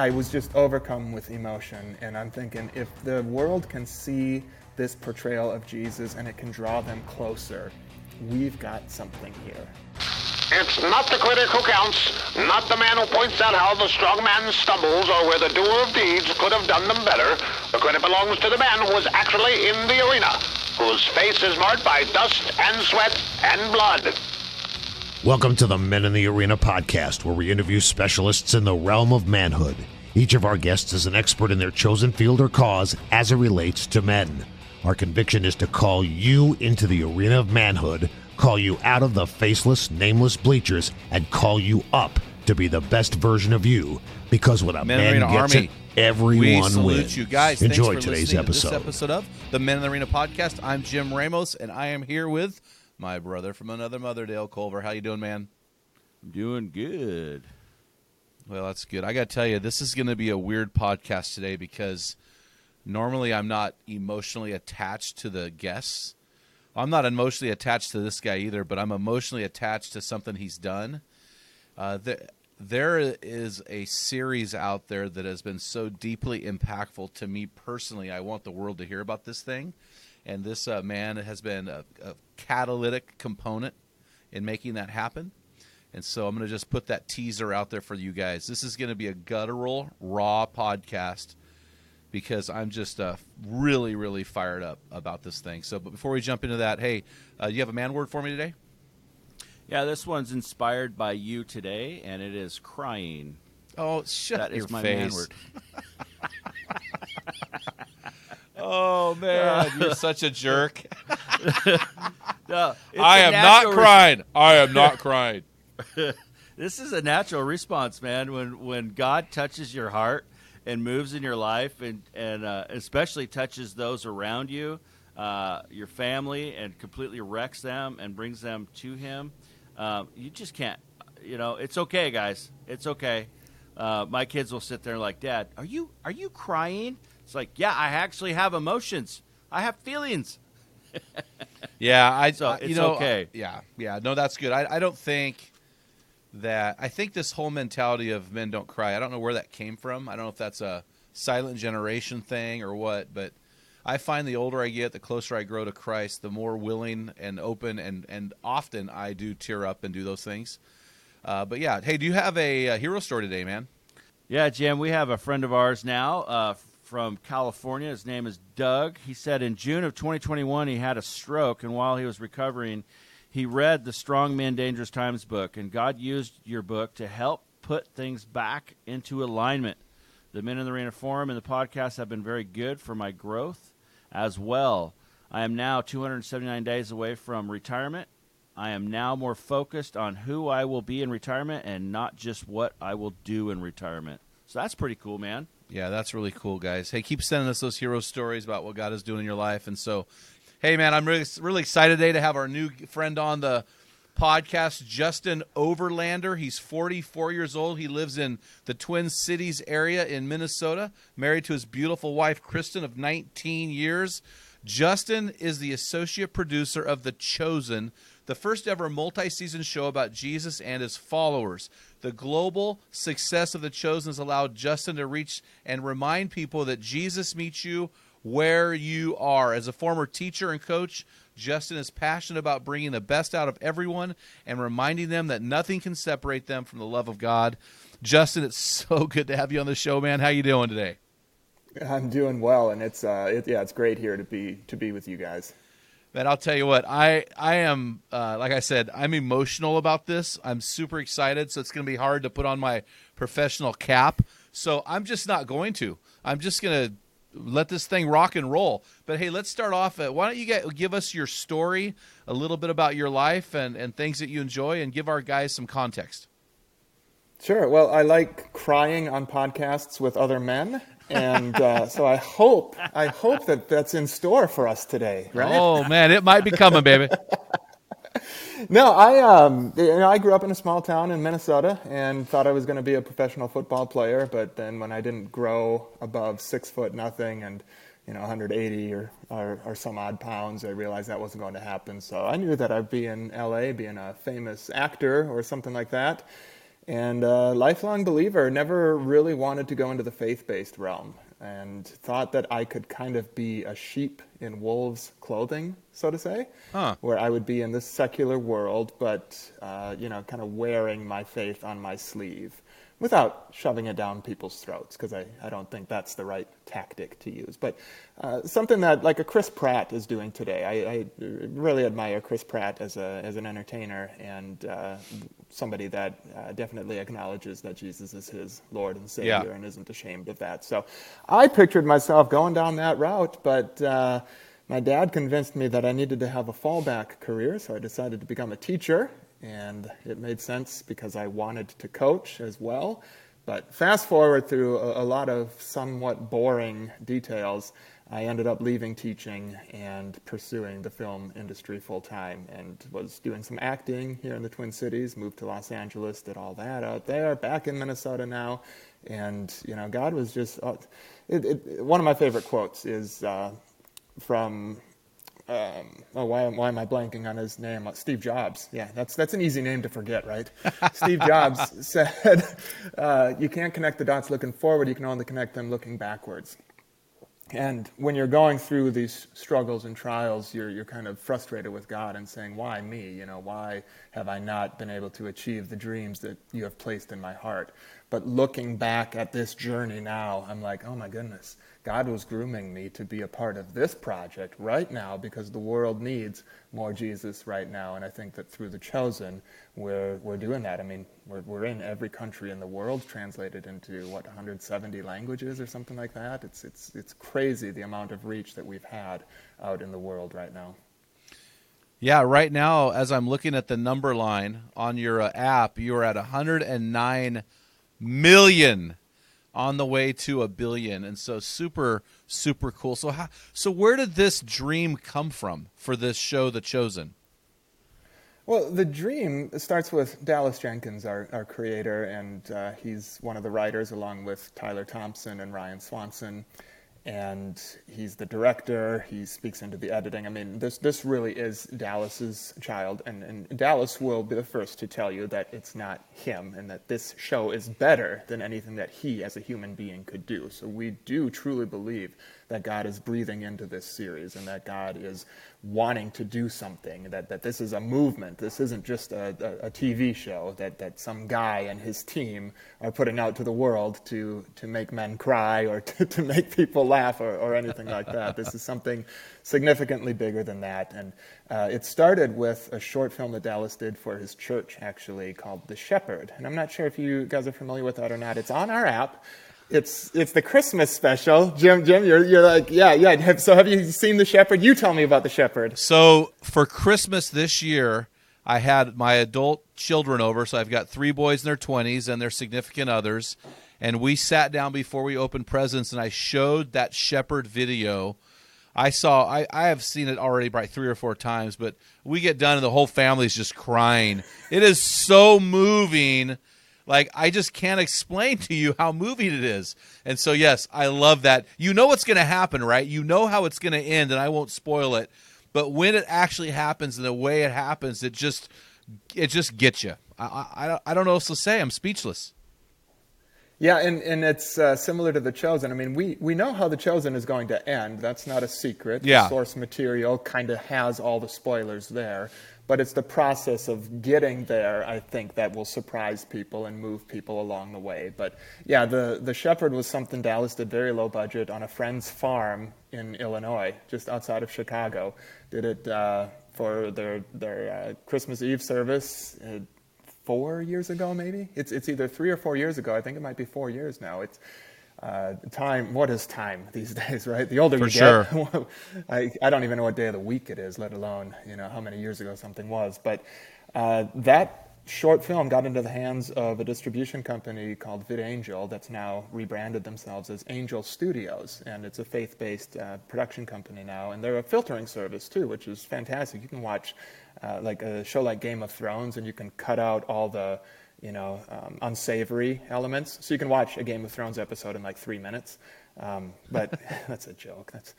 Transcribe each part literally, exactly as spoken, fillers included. I was just overcome with emotion, and I'm thinking, if the world can see this portrayal of Jesus and it can draw them closer, we've got something here. It's not the critic who counts, not the man who points out how the strong man stumbles or where the doer of deeds could have done them better. The credit belongs to the man who was actually in the arena, whose face is marked by dust and sweat and blood. Welcome to the Men in the Arena podcast, where we interview specialists in the realm of manhood. Each of our guests is an expert in their chosen field or cause as it relates to men. Our conviction is to call you into the arena of manhood, call you out of the faceless, nameless bleachers, and call you up to be the best version of you, because when a man gets it, everyone wins. You guys. Enjoy today's episode. To this episode of the Men in the Arena podcast. I'm Jim Ramos, and I am here with my brother from another mother, Dale Culver. How you doing, man? I'm doing good. Well, that's good. I got to tell you, this is going to be a weird podcast today because normally I'm not emotionally attached to the guests. I'm not emotionally attached to this guy either, but I'm emotionally attached to something he's done. Uh, there, there is a series out there that has been so deeply impactful to me personally. I want the world to hear about this thing. And this uh, man has been a, a catalytic component in making that happen. And so I'm going to just put that teaser out there for you guys. This is going to be a guttural, raw podcast because I'm just uh, really, really fired up about this thing. So, but before we jump into that, hey, uh, you have a man word for me today? Yeah, this one's inspired by you today, and it is crying. Oh, shut that your is my face. Man word. Oh, man, you're such a jerk. No, I am not crying. Re- I am not crying. This is a natural response, man. When when God touches your heart and moves in your life and, and uh, especially touches those around you, uh, your family, and completely wrecks them and brings them to him, um, you just can't, you know, it's okay, guys. It's okay. Uh, my kids will sit there like, Dad, are you are you crying? It's like, yeah, I actually have emotions. I have feelings. Yeah, I, so I, it's you know, okay. I, yeah, yeah, no, that's good. I, I don't think that, I think this whole mentality of men don't cry, I don't know where that came from. I don't know if that's a silent generation thing or what, but I find the older I get, the closer I grow to Christ, the more willing and open, and, and often I do tear up and do those things. Uh, but yeah, hey, do you have a, a hero story today, man? Yeah, Jim, we have a friend of ours now, uh, from California. His name is Doug. He said in June of twenty twenty-one, he had a stroke, and while he was recovering, he read the Strongman Dangerous Times book, and God used your book to help put things back into alignment. The Men in the Rainer Forum and the podcast have been very good for my growth as well. I am now two hundred seventy-nine days away from retirement. I am now more focused on who I will be in retirement and not just what I will do in retirement. So that's pretty cool, man. Yeah, that's really cool, guys. Hey, keep sending us those hero stories about what God is doing in your life. And so, hey, man, I'm really, really excited today to have our new friend on the podcast, Justin Overlander. He's forty-four years old. He lives in the Twin Cities area in Minnesota, married to his beautiful wife, Kristen, of nineteen years. Justin is the associate producer of The Chosen, the first ever multi-season show about Jesus and his followers. The global success of The Chosen has allowed Justin to reach and remind people that Jesus meets you where you are. As a former teacher and coach, Justin is passionate about bringing the best out of everyone and reminding them that nothing can separate them from the love of God. Justin, it's so good to have you on the show, man. How you doing today? I'm doing well, and it's uh, it, yeah, it's great here to be to be with you guys. Man, I'll tell you what, I, I am, uh, like I said, I'm emotional about this. I'm super excited, so it's going to be hard to put on my professional cap. So I'm just not going to. I'm just going to let this thing rock and roll. But, hey, let's start off at, why don't you get, give us your story, a little bit about your life and, and things that you enjoy, and give our guys some context. Sure. Well, I like crying on podcasts with other men. And uh, so I hope I hope that that's in store for us today, right? Oh man, it might be coming, baby. No, I um, you know, I grew up in a small town in Minnesota and thought I was going to be a professional football player, but then when I didn't grow above six foot nothing and you know one hundred eighty or, or or some odd pounds, I realized that wasn't going to happen. So I knew that I'd be in L A, being a famous actor or something like that. And a lifelong believer, never really wanted to go into the faith-based realm and thought that I could kind of be a sheep in wolves' clothing, so to say, huh. where I would be in this secular world, but, uh, you know, kind of wearing my faith on my sleeve without shoving it down people's throats, because I, I don't think that's the right tactic to use. But uh, something that, like a Chris Pratt is doing today, I, I really admire Chris Pratt as a as an entertainer and uh, somebody that uh, definitely acknowledges that Jesus is his Lord and Savior yeah. and isn't ashamed of that. So I pictured myself going down that route, but uh, my dad convinced me that I needed to have a fallback career, so I decided to become a teacher. And it made sense because I wanted to coach as well. But fast forward through a, a lot of somewhat boring details, I ended up leaving teaching and pursuing the film industry full-time and was doing some acting here in the Twin Cities, moved to Los Angeles, did all that out there, back in Minnesota now. And, you know, God was just... Uh, it, it, one of my favorite quotes is uh, from... Um, oh, why, why am I blanking on his name? Steve Jobs. Yeah, that's that's an easy name to forget, right? Steve Jobs said, uh, you can't connect the dots looking forward. You can only connect them looking backwards. And when you're going through these struggles and trials, you're you're kind of frustrated with God and saying, why me? You know, why have I not been able to achieve the dreams that you have placed in my heart? But looking back at this journey now, I'm like, oh my goodness. God was grooming me to be a part of this project right now because the world needs more Jesus right now. And I think that through The Chosen, we're we're doing that. I mean, we're we're in every country in the world, translated into, what, one hundred seventy languages or something like that. It's it's it's crazy the amount of reach that we've had out in the world right now. Yeah, right now, as I'm looking at the number line on your uh, app, you're at one hundred nine million on the way to a billion. And so super, super cool. So how, so where did this dream come from for this show, The Chosen? Well, the dream starts with Dallas Jenkins, our, our creator, and uh, he's one of the writers along with Tyler Thompson and Ryan Swanson. And he's the director. He speaks into the editing. I mean, this this really is Dallas's child, and, and Dallas will be the first to tell you that it's not him, and that this show is better than anything that he as a human being could do. So we do truly believe that God is breathing into this series, and that God is wanting to do something, that, that this is a movement. This isn't just a, a, a T V show that, that some guy and his team are putting out to the world to, to make men cry or to, to make people laugh or, or anything like that. This is something significantly bigger than that. And uh, it started with a short film that Dallas did for his church, actually, called The Shepherd. And I'm not sure if you guys are familiar with that or not. It's on our app. It's it's the Christmas special. Jim, Jim, you're you're like, yeah, yeah. So have you seen The Shepherd? You tell me about The Shepherd. So for Christmas this year, I had my adult children over. So I've got three boys in their twenties and their significant others. And we sat down before we opened presents, and I showed that Shepherd video. I saw, I, I have seen it already by three or four times, but we get done and the whole family's just crying. It is so moving. Like, I just can't explain to you how moving it is. And so, yes, I love that. You know what's going to happen, right? You know how it's going to end, and I won't spoil it. But when it actually happens and the way it happens, it just it just gets you. I, I, I don't know what else to say. I'm speechless. Yeah, and, and it's uh, similar to The Chosen. I mean, we, we know how The Chosen is going to end. That's not a secret. Yeah. The source material kind of has all the spoilers there. But it's the process of getting there, I think, that will surprise people and move people along the way. But yeah, the, the Shepherd was something Dallas did very low budget on a friend's farm in Illinois, just outside of Chicago. Did it uh, for their their uh, Christmas Eve service uh, four years ago, maybe? It's it's either three or four years ago. I think it might be four years now. It's Uh, time, what is time these days, right? The older For you sure. get, I, I don't even know what day of the week it is, let alone, you know, how many years ago something was. But uh, that short film got into the hands of a distribution company called VidAngel that's now rebranded themselves as Angel Studios. And it's a faith-based uh, production company now. And they're a filtering service, too, which is fantastic. You can watch uh, like a show like Game of Thrones, and you can cut out all the you know, um, unsavory elements. So you can watch a Game of Thrones episode in like three minutes. Um, but that's a joke. That's,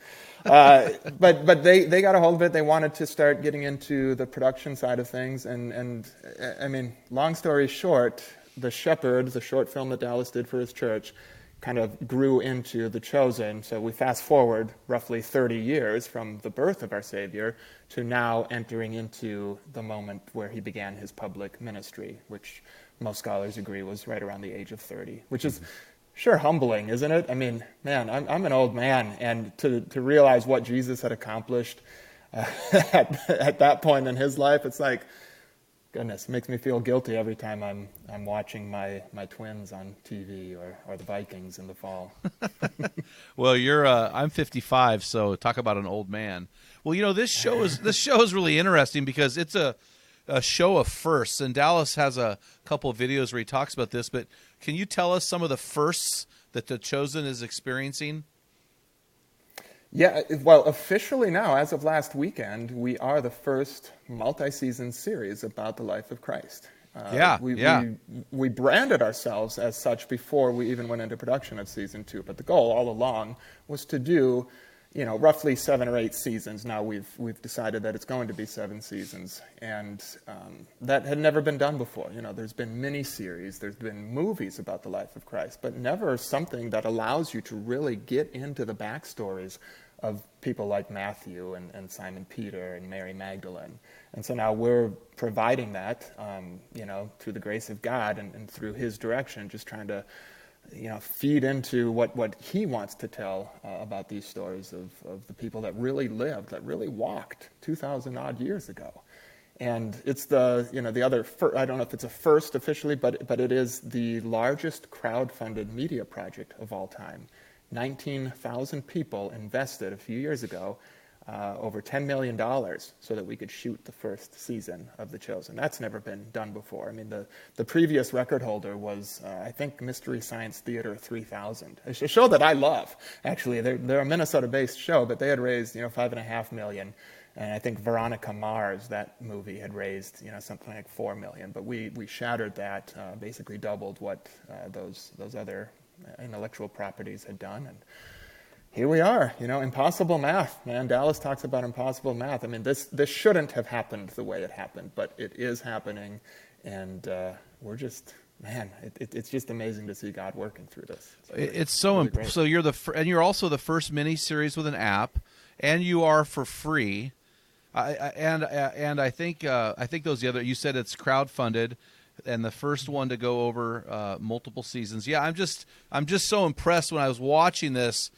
uh, but but they, they got a hold of it. They wanted to start getting into the production side of things. And, and I mean, long story short, The Shepherd, the short film that Dallas did for his church, kind of grew into The Chosen. So we fast forward roughly thirty years from the birth of our Savior to now entering into the moment where he began his public ministry, which most scholars agree was right around the age of thirty, which is sure humbling, isn't it? I mean, man, I'm, I'm an old man, and to, to realize what Jesus had accomplished uh, at, at that point in his life, it's like, goodness, it makes me feel guilty every time I'm I'm watching my, my twins on T V or, or the Vikings in the fall. Well, you're uh, I'm fifty-five, so talk about an old man. Well, you know, this show is this show is really interesting because it's a a show of firsts, and Dallas has a couple of videos where he talks about this, but can you tell us some of the firsts that The Chosen is experiencing? Yeah, well, officially now, as of last weekend, we are the first multi-season series about the life of Christ. Uh, yeah, we, yeah. We, we branded ourselves as such before we even went into production of season two, but the goal all along was to do you know, roughly seven or eight seasons. Now we've we've decided that it's going to be seven seasons, and um, that had never been done before. You know, there's been miniseries, there's been movies about the life of Christ, but never something that allows you to really get into the backstories of people like Matthew and, and Simon Peter and Mary Magdalene. And so now we're providing that, um, you know, through the grace of God and, and through his direction, just trying to you know, feed into what, what he wants to tell uh, about these stories of, of the people that really lived, that really walked two thousand odd years ago. And it's the, you know, the other, fir- I don't know if it's a first officially, but but it is the largest crowdfunded media project of all time. nineteen thousand people invested a few years ago uh, over ten million dollars so that we could shoot the first season of The Chosen. That's never been done before. I mean, the, the previous record holder was, uh, I think, Mystery Science Theater three thousand, a show that I love, actually. They're, they're a Minnesota-based show, but they had raised, you know, five and a half million. And I think Veronica Mars, that movie, had raised, you know, something like four million. But we, we shattered that, uh, basically doubled what uh, those those other intellectual properties had done. And here we are, you know, impossible math, man. Dallas talks about impossible math. I mean, this this shouldn't have happened the way it happened, but it is happening, and uh, we're just, man, it, it, it's just amazing to see God working through this. So it's, it's so really imp- so you're the fr- and you're also the first mini series with an app, and you are for free, I, I, and and I think uh, I think those the other you said it's crowdfunded. And the first one to go over uh, multiple seasons. Yeah, I'm just I'm just so impressed when I was watching this.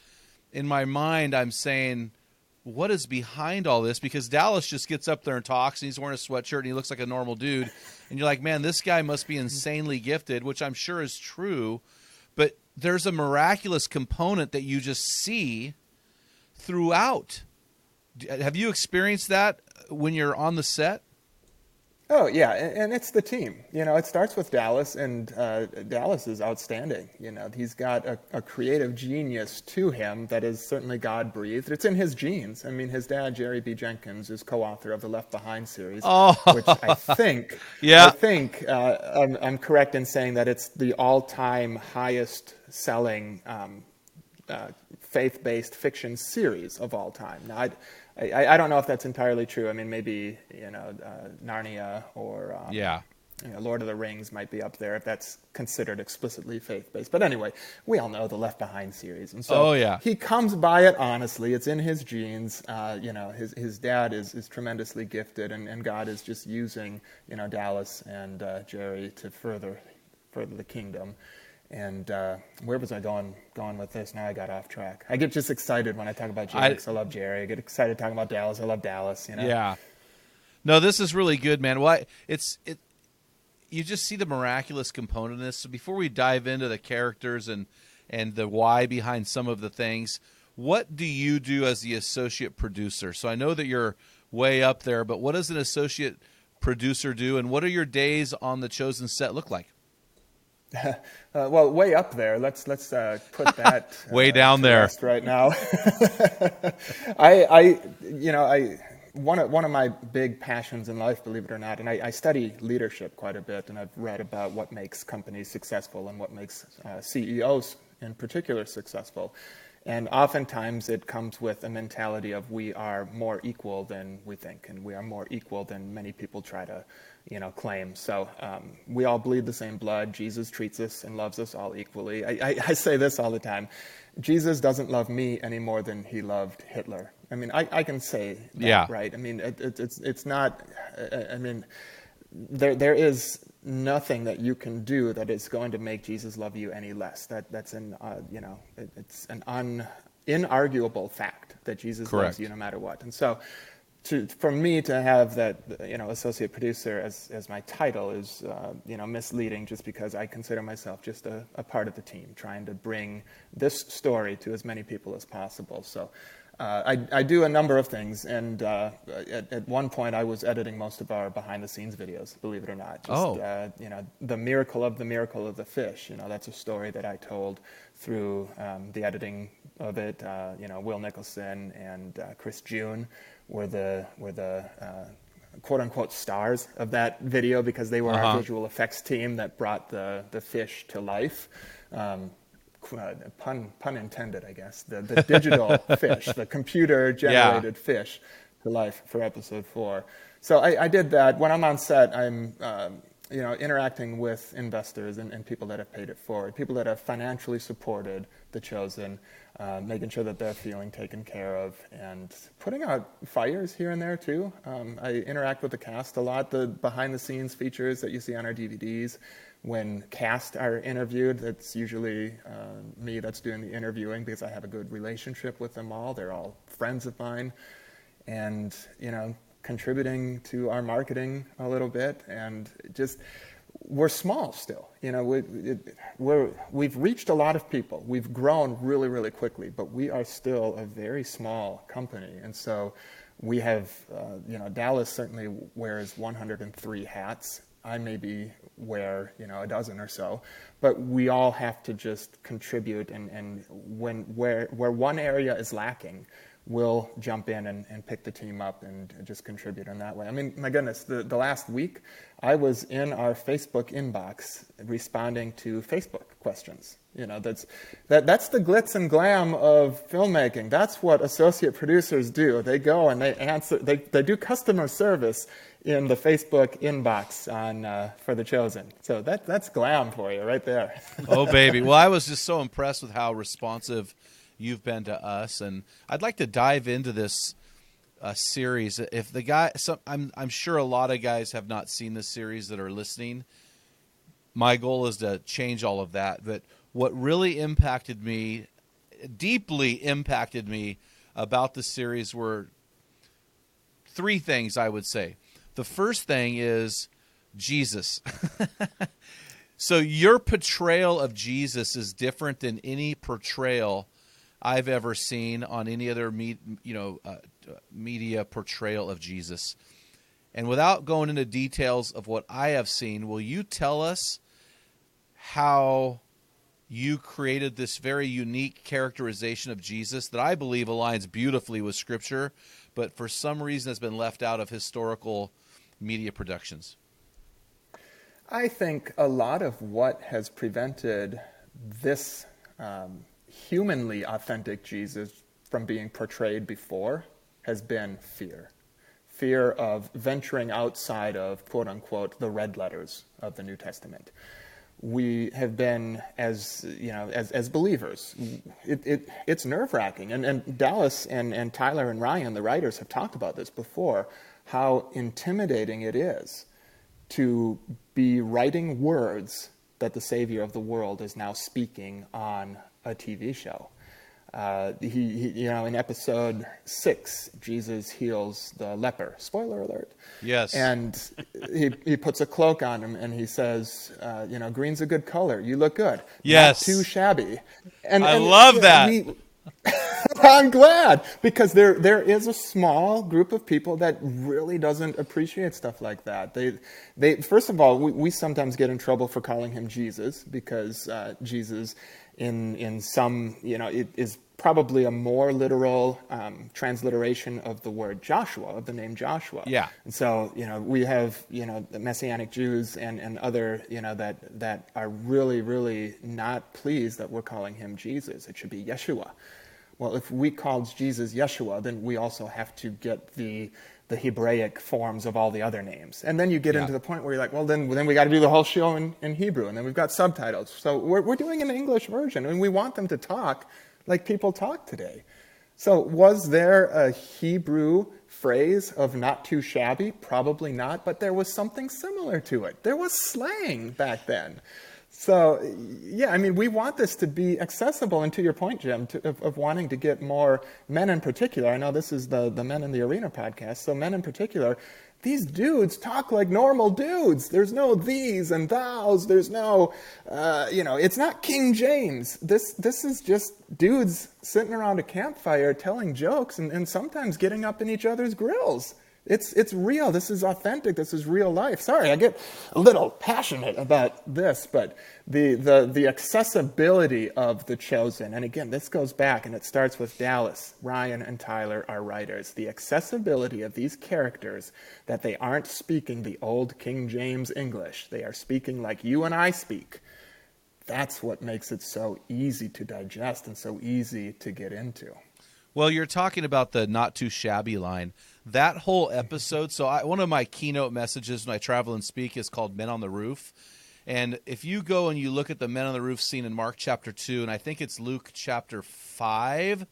In my mind, I'm saying, what is behind all this? Because Dallas just gets up there and talks, and he's wearing a sweatshirt, and he looks like a normal dude. And you're like, man, this guy must be insanely gifted, which I'm sure is true. But there's a miraculous component that you just see throughout. Have you experienced that when you're on the set? Oh, yeah, and it's the team. You know, it starts with Dallas, and uh, Dallas is outstanding. You know, he's got a, a creative genius to him that is certainly God-breathed. It's in his genes. I mean, his dad, Jerry B. Jenkins, is co-author of the Left Behind series, oh. which I think, yeah. I think uh, I'm, I'm correct in saying that it's the all-time highest-selling um, uh, faith-based fiction series of all time. Now, I'd, I, I don't know if that's entirely true. I mean, maybe, you know, uh, Narnia or um, yeah. you know, Lord of the Rings might be up there if that's considered explicitly faith-based. But anyway, we all know the Left Behind series. And so oh, yeah. he comes by it honestly. It's in his genes. Uh, you know, his his dad is, is tremendously gifted, and, and God is just using, you know, Dallas and uh, Jerry to further further the kingdom. And uh, where was I going going with this? Now I got off track. I get just excited when I talk about Jerry because I, I love Jerry. I get excited talking about Dallas. I love Dallas, you know? Yeah. No, this is really good, man. Why well, it's it. You just see the miraculous component in this. So before we dive into the characters and, and the why behind some of the things, what do you do as the associate producer? So I know that you're way up there, but what does an associate producer do, and what are your days on the Chosen set look like? Uh, well, way up there. Let's let's uh, put that way uh, down there right now. I, I, you know, I. One of, one of my big passions in life, believe it or not, and I, I study leadership quite a bit, and I've read about what makes companies successful and what makes uh, C E Os in particular successful. And oftentimes it comes with a mentality of we are more equal than we think, and we are more equal than many people try to, you know, claim. So um, we all bleed the same blood. Jesus treats us and loves us all equally. I, I, I say this all the time. Jesus doesn't love me any more than he loved Hitler. I mean, I, I can say that, yeah. right? I mean, it, it, it's it's not, I mean, there there is nothing that you can do that is going to make Jesus love you any less. That That's an, uh, you know, it, it's an un, inarguable fact that Jesus Correct. Loves you no matter what. And so to, for me to have that, you know, associate producer as, as my title is, uh, you know, misleading just because I consider myself just a, a part of the team, trying to bring this story to as many people as possible. So Uh, I, I do a number of things, and uh, at, at one point I was editing most of our behind-the-scenes videos, believe it or not. Just, oh. uh, you know, the miracle of the miracle of the fish, you know, that's a story that I told through um, the editing of it. Uh, you know, Will Nicholson and uh, Chris June were the, were the uh, quote-unquote stars of that video because they were uh-huh. our visual effects team that brought the, the fish to life. Um, Uh, pun pun intended, I guess, the, the digital fish, the computer-generated yeah. fish to life for episode four. So I, I did that. When I'm on set, I'm um, you know interacting with investors and, and people that have paid it forward, people that have financially supported The Chosen, uh, making sure that they're feeling taken care of, and putting out fires here and there, too. Um, I interact with the cast a lot. The behind-the-scenes features that you see on our D V Ds, when cast are interviewed, it's usually uh, me that's doing the interviewing because I have a good relationship with them all. They're all friends of mine, and you know, contributing to our marketing a little bit. And just, we're small still. You know, we, it, we're we've reached a lot of people. We've grown really, really quickly, but we are still a very small company. And so, we have, uh, you know, Dallas certainly wears one hundred three hats. I maybe wear, you know, a dozen or so, but we all have to just contribute. And, and when where where one area is lacking, we'll jump in and, and pick the team up and just contribute in that way. I mean, my goodness, the, the last week I was in our Facebook inbox responding to Facebook questions. You know, that's that that's the glitz and glam of filmmaking. That's what associate producers do. They go and they answer. They they do customer service in the Facebook inbox on uh, for The Chosen. So that that's glam for you right there. Oh baby. Well, I was just so impressed with how responsive you've been to us, and I'd like to dive into this uh, series. If the guy, some, I'm I'm sure a lot of guys have not seen this series that are listening. My goal is to change all of that, but what really impacted me, deeply impacted me about the series were three things, I would say. The first thing is Jesus. So your portrayal of Jesus is different than any portrayal I've ever seen on any other me, you know, uh, media portrayal of Jesus. And without going into details of what I have seen, will you tell us how you created this very unique characterization of Jesus that I believe aligns beautifully with Scripture, but for some reason has been left out of historical media productions? I think a lot of what has prevented this um, humanly authentic Jesus from being portrayed before has been fear. fear of venturing outside of, quote unquote, the red letters of the New Testament. We have been, as you know, as, as believers, it, it it's nerve-wracking. And, and Dallas and, and Tyler and Ryan, the writers, have talked about this before, how intimidating it is to be writing words that the Savior of the world is now speaking on a T V show. Uh, he, he, you know, in episode six, Jesus heals the leper. Spoiler alert. Yes. And he he puts a cloak on him and he says, uh, you know, green's a good color. You look good. Yes. Not too shabby. And I and, love you know, that. He, I'm glad, because there there is a small group of people that really doesn't appreciate stuff like that. They they first of all, we, we sometimes get in trouble for calling him Jesus, because uh, Jesus in in some, you know, it is probably a more literal um, transliteration of the word Joshua, of the name Joshua. Yeah. And so, you know, we have, you know, the Messianic Jews and, and other, you know, that that are really, really not pleased that we're calling him Jesus. It should be Yeshua. Well, if we called Jesus Yeshua, then we also have to get the the Hebraic forms of all the other names. And then you get yeah. into the point where you're like, well, then then we got to do the whole show in, in Hebrew, and then we've got subtitles. So we're we're doing an English version, and we want them to talk like people talk today. So was there a Hebrew phrase of not too shabby? Probably not, but there was something similar to it. There was slang back then. So, yeah, I mean, we want this to be accessible, and to your point, Jim, to, of, of wanting to get more men in particular. I know this is the, the Men in the Arena podcast, so men in particular, these dudes talk like normal dudes. There's no these and thous. There's no, uh, you know, it's not King James. This this is just dudes sitting around a campfire telling jokes and, and sometimes getting up in each other's grills. It's it's real. This is authentic. This is real life. Sorry, I get a little passionate about this, but the, the, the accessibility of The Chosen, and again, this goes back, and it starts with Dallas, Ryan, and Tyler, our writers. The accessibility of these characters, that they aren't speaking the old King James English. They are speaking like you and I speak. That's what makes it so easy to digest and so easy to get into. Well, you're talking about the not too shabby line. That whole episode, so I, one of my keynote messages when I travel and speak is called Men on the Roof. And if you go and you look at the Men on the Roof scene in Mark chapter two, and I think it's Luke chapter five,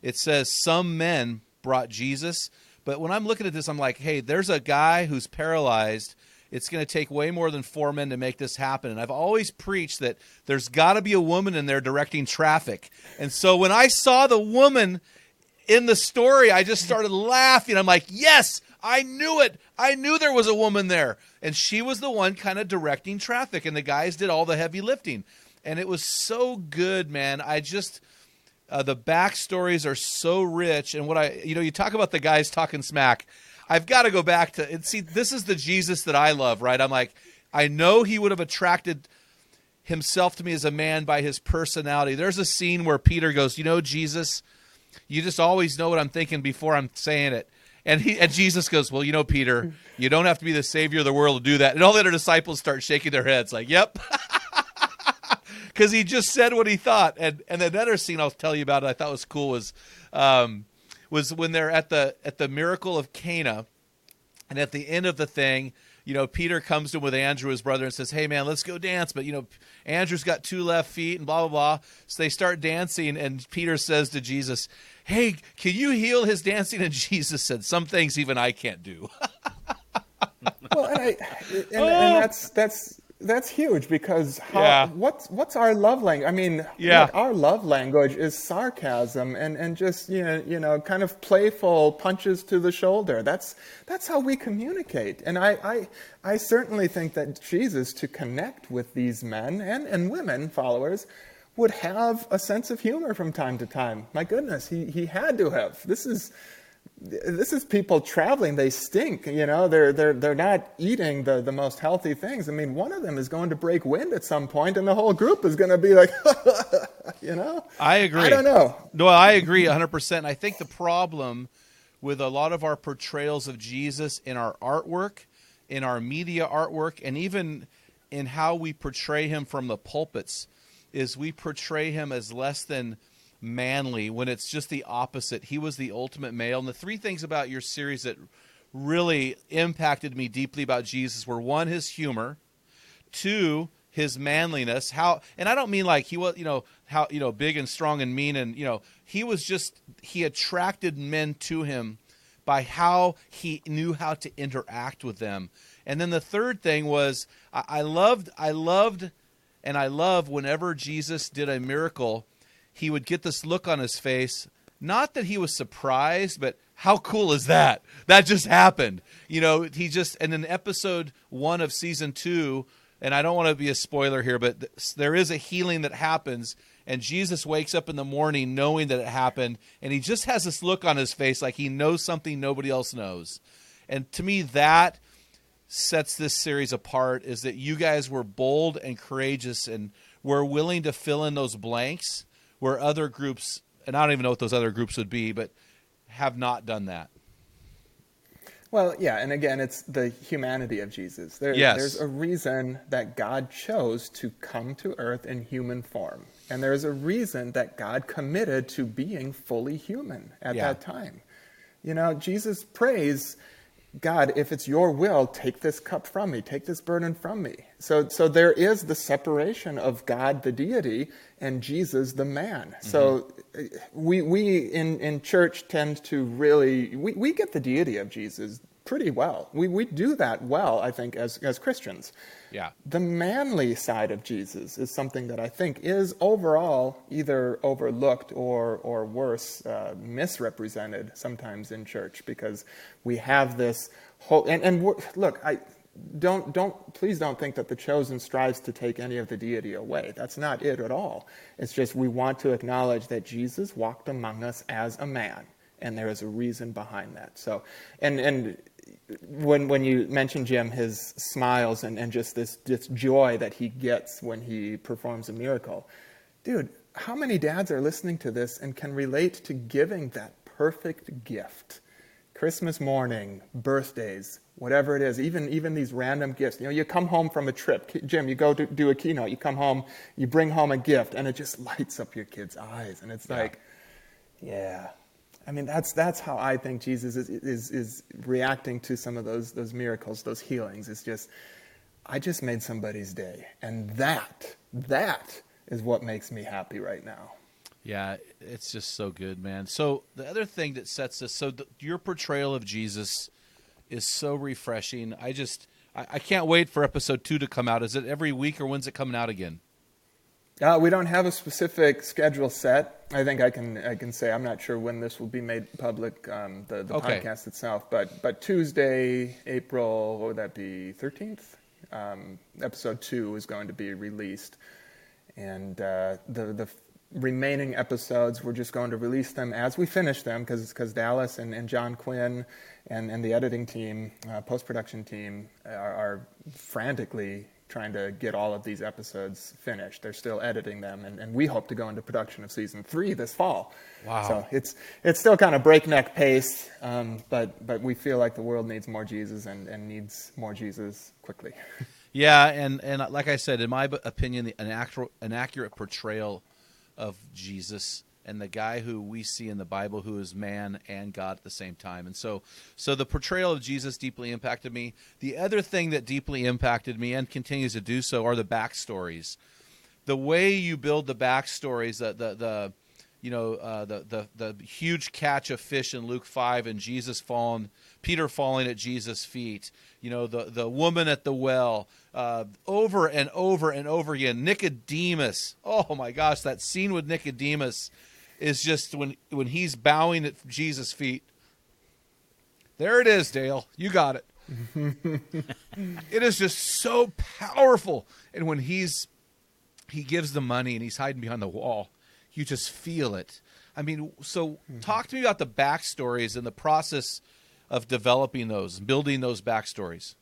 it says some men brought Jesus. But when I'm looking at this, I'm like, hey, there's a guy who's paralyzed. It's going to take way more than four men to make this happen. And I've always preached that there's got to be a woman in there directing traffic. And so when I saw the woman in the story, I just started laughing. I'm like, yes, I knew it. I knew there was a woman there. And she was the one kind of directing traffic, and the guys did all the heavy lifting. And it was so good, man. I just, uh, the backstories are so rich. And what I, you know, you talk about the guys talking smack. I've got to go back to, and see, this is the Jesus that I love, right? I'm like, I know he would have attracted himself to me as a man by his personality. There's a scene where Peter goes, you know, Jesus, you just always know what I'm thinking before I'm saying it. And he and Jesus goes, well, you know, Peter, you don't have to be the savior of the world to do that. And all the other disciples start shaking their heads like, yep, because he just said what he thought. And and another scene I'll tell you about that I thought was cool was um, was when they're at the at the miracle of Cana, and at the end of the thing, you know, Peter comes to him with Andrew, his brother, and says, hey, man, let's go dance. But, you know, Andrew's got two left feet and blah, blah, blah. So they start dancing, and Peter says to Jesus, hey, can you heal his dancing? And Jesus said, some things even I can't do. Well, and, I, and, oh. and that's that's that's huge, because how, yeah. what's, what's our love language? I mean, yeah. like, our love language is sarcasm and, and just, you know, you know, kind of playful punches to the shoulder. That's that's how we communicate. And I, I, I certainly think that Jesus, to connect with these men and, and women followers, would have a sense of humor from time to time. My goodness, he, he had to have. This is... This is people traveling. They stink, you know, they're, they're, they're not eating the, the most healthy things. I mean, one of them is going to break wind at some point, and the whole group is going to be like, you know, I agree. I don't know. No, I agree a hundred percent. I think the problem with a lot of our portrayals of Jesus in our artwork, in our media artwork, and even in how we portray him from the pulpits is we portray him as less than manly, when it's just the opposite. He was the ultimate male. And the three things about your series that really impacted me deeply about Jesus were, one, his humor, two, his manliness. How, and I don't mean like he was, you know, how, you know, big and strong and mean, and, you know, he was just, he attracted men to him by how he knew how to interact with them. And then the third thing was, I, I loved, I loved, and I love whenever Jesus did a miracle, he would get this look on his face, not that he was surprised, but how cool is that? That just happened. You know, he just, and in episode one of season two, and I don't want to be a spoiler here, but th- there is a healing that happens, and Jesus wakes up in the morning knowing that it happened, and he just has this look on his face like he knows something nobody else knows. And to me, that sets this series apart, is that you guys were bold and courageous and were willing to fill in those blanks where other groups, and I don't even know what those other groups would be, but have not done that. Well, yeah, and again, it's the humanity of Jesus. There, yes. There's a reason that God chose to come to earth in human form. And there's a reason that God committed to being fully human at yeah. that time. You know, Jesus prays, God, if it's your will, take this cup from me, take this burden from me. So so there is the separation of God, the deity, and Jesus, the man. Mm-hmm. So we we in, in church tend to really, we, we get the deity of Jesus pretty well. We we do that well, I think, as, as Christians. Yeah. The manly side of Jesus is something that I think is overall either overlooked or or worse, uh, misrepresented sometimes in church, because we have this whole, and, and look, I don't don't please don't think that The Chosen strives to take any of the deity away. That's not it at all. It's just we want to acknowledge that Jesus walked among us as a man, and there is a reason behind that. So, and and when when you mentioned, Jim, his smiles and, and just this, this joy that he gets when he performs a miracle. Dude, how many dads are listening to this and can relate to giving that perfect gift? Christmas morning, birthdays, whatever it is, even even these random gifts. You know, you come home from a trip. Jim, you go to do a keynote, you come home, you bring home a gift, and it just lights up your kids' eyes. And it's yeah. like, yeah. I mean, that's that's how I think Jesus is, is is reacting to some of those those miracles, those healings. It's just, I just made somebody's day, and that that is what makes me happy right now. Yeah, it's just so good, man. So the other thing that sets this, so the, your portrayal of Jesus is so refreshing. I just I, I can't wait for episode two to come out. Is it every week, or when's it coming out again? Uh, we don't have a specific schedule set. I think I can I can say I'm not sure when this will be made public, um, the, the okay. podcast itself. But but Tuesday, April, what would that be, thirteenth? Um, episode two is going to be released. And uh, the the remaining episodes, we're just going to release them as we finish them, because Dallas and, and John Quinn and, and the editing team, uh, post-production team, are, are frantically trying to get all of these episodes finished. They're still editing them, and, and we hope to go into production of season three this fall. Wow! So it's it's still kind of breakneck pace, um, but but we feel like the world needs more Jesus and, and needs more Jesus quickly. Yeah, and, and like I said, in my opinion, an actual, an accurate portrayal of Jesus and the guy who we see in the Bible who is man and God at the same time. And so so the portrayal of Jesus deeply impacted me. The other thing that deeply impacted me and continues to do so are the backstories. The way you build the backstories, the the, the you know, uh, the, the the huge catch of fish in Luke five and Jesus falling, Peter falling at Jesus' feet, you know, the, the woman at the well, uh, over and over and over again. Nicodemus, oh my gosh, that scene with Nicodemus is just when when he's bowing at Jesus' feet. There it is, Dale. You got it. It is just so powerful. And when he's he gives the money and he's hiding behind the wall, you just feel it. I mean, so mm-hmm. talk to me about the backstories and the process of developing those, building those backstories.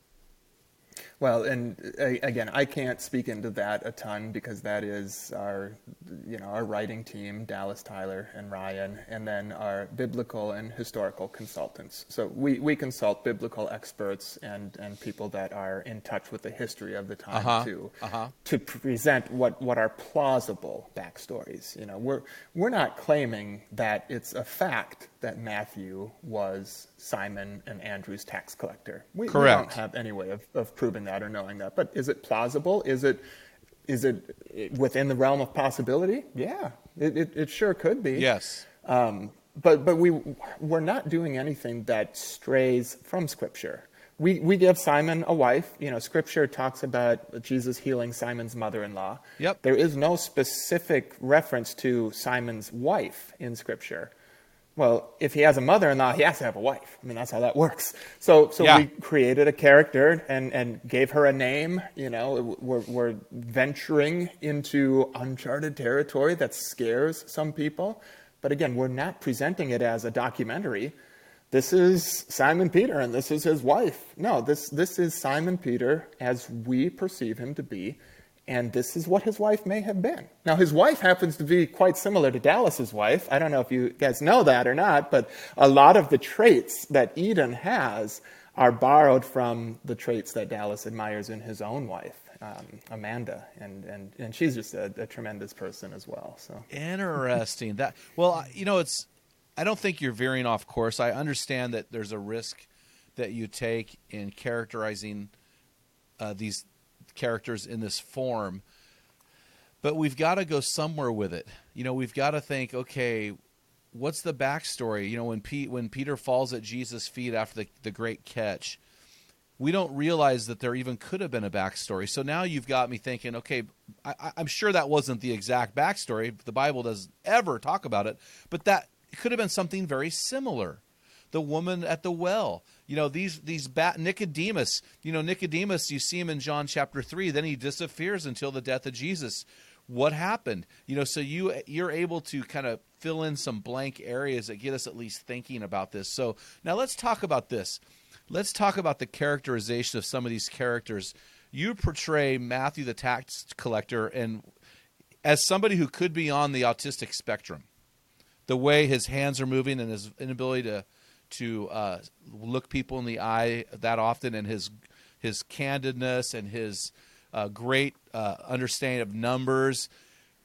Well, and again, I can't speak into that a ton because that is our, you know, our writing team, Dallas, Tyler, and Ryan, and then our biblical and historical consultants. So we, we consult biblical experts and, and people that are in touch with the history of the time uh-huh. to uh-huh. to present what, what are plausible backstories. You know, we're we're not claiming that it's a fact that Matthew was Simon and Andrew's tax collector. We, we don't have any way of, of proving that or knowing that. But is it plausible? Is it is it within the realm of possibility? Yeah, it it, it sure could be. Yes. Um, but but we we're not doing anything that strays from Scripture. We we give Simon a wife. You know, Scripture talks about Jesus healing Simon's mother-in-law. Yep. There is no specific reference to Simon's wife in Scripture. Well, if he has a mother-in-law, he has to have a wife. I mean, that's how that works. So, so yeah. we created a character and, and gave her a name. You know, we're, we're venturing into uncharted territory that scares some people. But again, we're not presenting it as a documentary. This is Simon Peter and this is his wife. No, this this is Simon Peter as we perceive him to be. And this is what his wife may have been. Now, his wife happens to be quite similar to Dallas's wife. I don't know if you guys know that or not, but a lot of the traits that Eden has are borrowed from the traits that Dallas admires in his own wife, um, Amanda. And, and, and she's just a, a tremendous person as well. So interesting. That well, you know, it's I don't think you're veering off course. I understand that there's a risk that you take in characterizing uh, these characters in this form, but we've got to go somewhere with it. You know, we've got to think, okay, what's the backstory? You know, when Pete, when Peter falls at Jesus' feet after the, the great catch, we don't realize that there even could have been a backstory. So now you've got me thinking, okay, I, I'm sure that wasn't the exact backstory. The Bible doesn't ever talk about it, but that could have been something very similar. The woman at the well, you know, these, these bat Nicodemus, you know, Nicodemus, you see him in John chapter three, then he disappears until the death of Jesus. What happened? You know, so you, you're able to kind of fill in some blank areas that get us at least thinking about this. So now let's talk about this. Let's talk about the characterization of some of these characters. You portray Matthew, the tax collector, and as somebody who could be on the autistic spectrum, the way his hands are moving and his inability to, to uh, look people in the eye that often, and his his candidness and his uh, great uh, understanding of numbers,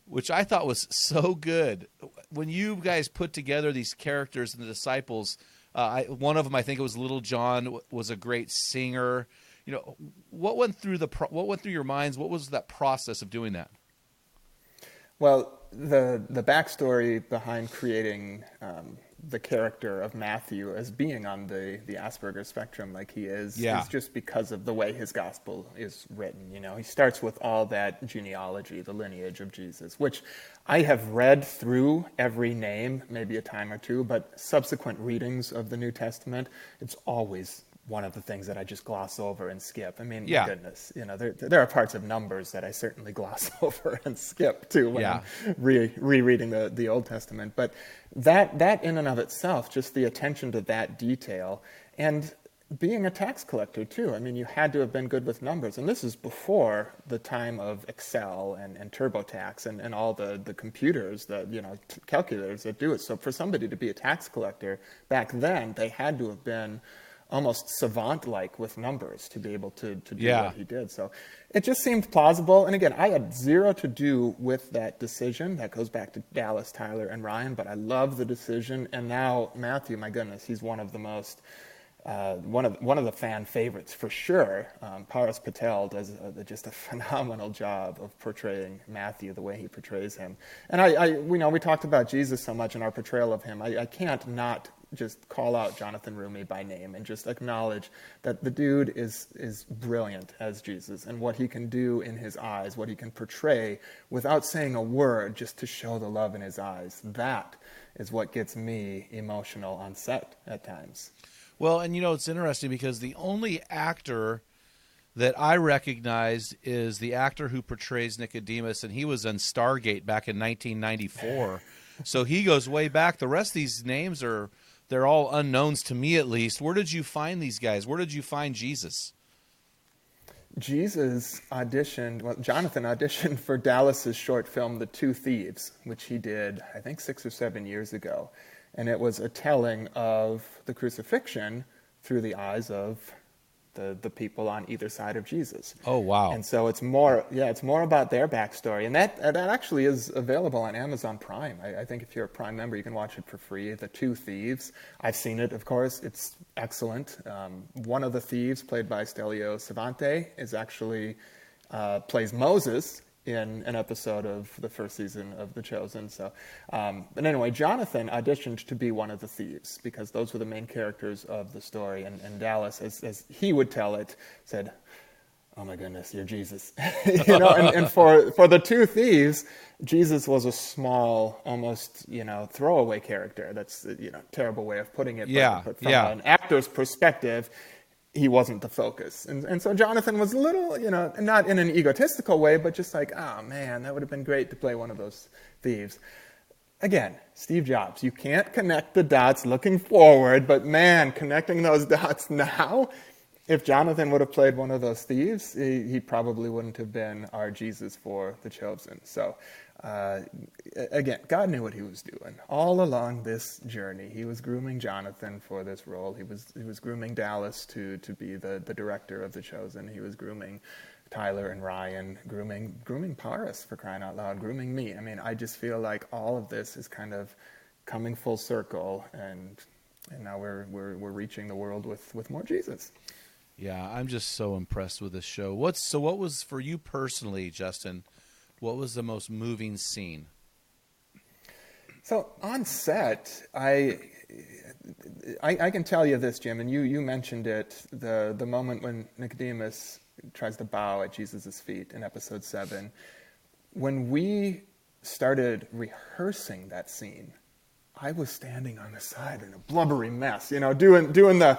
which I thought was so good. When you guys put together these characters and the disciples, uh, I, one of them, I think it was Little John, was a great singer. You know, what went through the pro- what went through your minds? What was that process of doing that? Well, the the backstory behind creating Um, the character of Matthew as being on the, the Asperger's spectrum like he is, yeah. is just because of the way his gospel is written. You know, he starts with all that genealogy, the lineage of Jesus, which I have read through every name, maybe a time or two, but subsequent readings of the New Testament, it's always one of the things that I just gloss over and skip. I mean, yeah. my goodness, you know, there there are parts of Numbers that I certainly gloss over and skip too when yeah. I'm re, rereading the, the Old Testament. But that that in and of itself, just the attention to that detail, and being a tax collector too. I mean, you had to have been good with numbers. And this is before the time of Excel and, and TurboTax and, and all the, the computers, the you know t- calculators that do it. So for somebody to be a tax collector back then, they had to have been almost savant-like with numbers to be able to, to do yeah. what he did. So it just seemed plausible. And again, I had zero to do with that decision. That goes back to Dallas, Tyler, and Ryan, but I love the decision. And now Matthew, my goodness, he's one of the most, uh, one of one of the fan favorites for sure. Um, Paras Patel does a, just a phenomenal job of portraying Matthew the way he portrays him. And I, I you know, we talked about Jesus so much in our portrayal of him. I, I can't not just call out Jonathan Rumi by name and just acknowledge that the dude is is brilliant as Jesus and what he can do in his eyes, what he can portray without saying a word, just to show the love in his eyes. That is what gets me emotional on set at times. Well, and you know, it's interesting because the only actor that I recognized is the actor who portrays Nicodemus, and he was on Stargate back in nineteen ninety-four. So he goes way back. The rest of these names are They're all unknowns to me, at least. Where did you find these guys? Where did you find Jesus? Jesus auditioned, well, Jonathan auditioned for Dallas's short film, The Two Thieves, which he did, I think, six or seven years ago. And it was a telling of the crucifixion through the eyes of the, the people on either side of Jesus. Oh, wow. And so it's more, yeah, it's more about their backstory. And that, that actually is available on Amazon Prime. I, I think if you're a Prime member, you can watch it for free. The Two Thieves. I've seen it, of course. It's excellent. Um, one of the thieves, played by Stelio Cervante, is actually, uh, plays Moses in an episode of the first season of The Chosen. So, um, but anyway, Jonathan auditioned to be one of the thieves because those were the main characters of the story. And, and Dallas, as, as he would tell it, said, "Oh my goodness, you're Jesus." You know, and, and for, for the two thieves, Jesus was a small, almost, you know, throwaway character. That's, you know, terrible way of putting it. Yeah, but, but from yeah. an actor's perspective, he wasn't the focus. And, and so Jonathan was a little, you know, not in an egotistical way, but just like, oh man, that would have been great to play one of those thieves. Again, Steve Jobs, you can't connect the dots looking forward, but man, connecting those dots now, if Jonathan would have played one of those thieves, he, he probably wouldn't have been our Jesus for The Chosen. So uh, again, God knew what he was doing all along this journey. He was grooming Jonathan for this role. He was he was grooming Dallas to to be the, the director of The Chosen. He was grooming Tyler and Ryan, grooming grooming Paras, for crying out loud, grooming me. I mean, I just feel like all of this is kind of coming full circle, and and now we're we're we're reaching the world with, with more Jesus. Yeah, I'm just so impressed with this show. What's so what was for you personally, Justin? What was the most moving scene? So on set, I, I I can tell you this, Jim, and you you mentioned it, the the moment when Nicodemus tries to bow at Jesus' feet in episode seven. When we started rehearsing that scene, I was standing on the side in a blubbery mess, you know, doing doing the,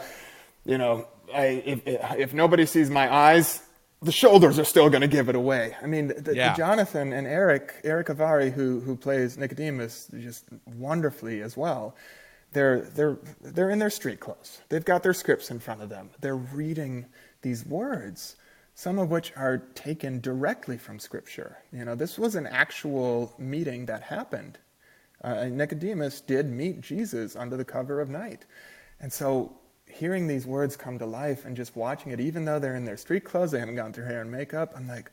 you know, I if if nobody sees my eyes, the shoulders are still going to give it away. I mean, the, yeah. the Jonathan and Eric, Eric Avari, who who plays Nicodemus just wonderfully as well. They're they're they're in their street clothes. They've got their scripts in front of them. They're reading these words, some of which are taken directly from Scripture. You know, this was an actual meeting that happened. Uh, Nicodemus did meet Jesus under the cover of night, and so, hearing these words come to life and just watching it, even though they're in their street clothes, they haven't gone through hair and makeup, I'm like,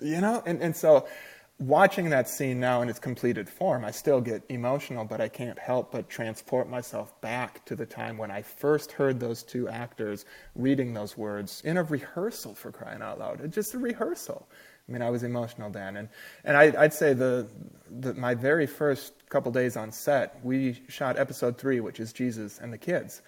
you know? And, and so watching that scene now in its completed form, I still get emotional, but I can't help but transport myself back to the time when I first heard those two actors reading those words in a rehearsal, for crying out loud. Just a rehearsal. I mean, I was emotional then. And, and I, I'd say the, the my very first couple days on set, we shot episode three, which is Jesus and the kids.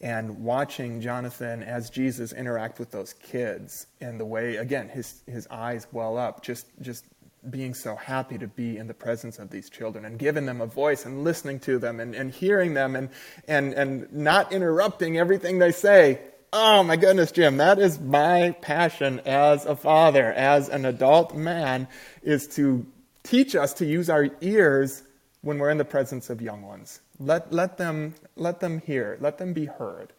And watching Jonathan as Jesus interact with those kids and the way, again, his his eyes well up, just just being so happy to be in the presence of these children and giving them a voice and listening to them and, and hearing them and, and, and not interrupting everything they say. Oh my goodness, Jim, that is my passion as a father, as an adult man, is to teach us to use our ears when we're in the presence of young ones. Let let them let them hear, let them be heard.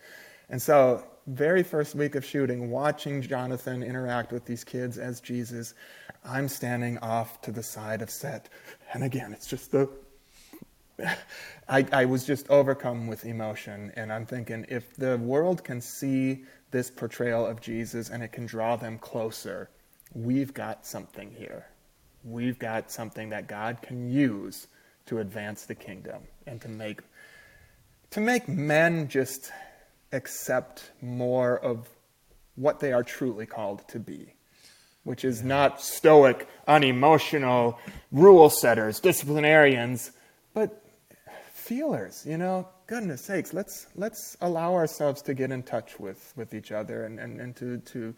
And so, very first week of shooting, watching Jonathan interact with these kids as Jesus, I'm standing off to the side of set. And again, it's just the I, I was just overcome with emotion, and I'm thinking, if the world can see this portrayal of Jesus and it can draw them closer, we've got something here. We've got something that God can use to advance the kingdom and to make to make men just accept more of what they are truly called to be, which is not stoic, unemotional rule setters, disciplinarians, but feelers, you know, goodness sakes, let's let's allow ourselves to get in touch with, with each other and, and, and to, to,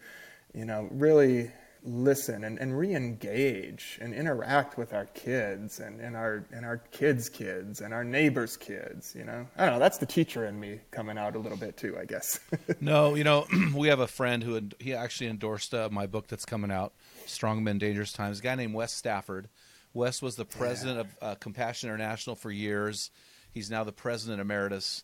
you know, really listen and, and re-engage and interact with our kids and, and our and our kids' kids and our neighbors' kids, you know. I don't know, that's the teacher in me coming out a little bit too, I guess. No, you know, we have a friend who had, he actually endorsed uh, my book that's coming out, Strongman Dangerous Times, a guy named Wes Stafford. Wes was the president yeah. of uh, Compassion International for years. He's now the president emeritus.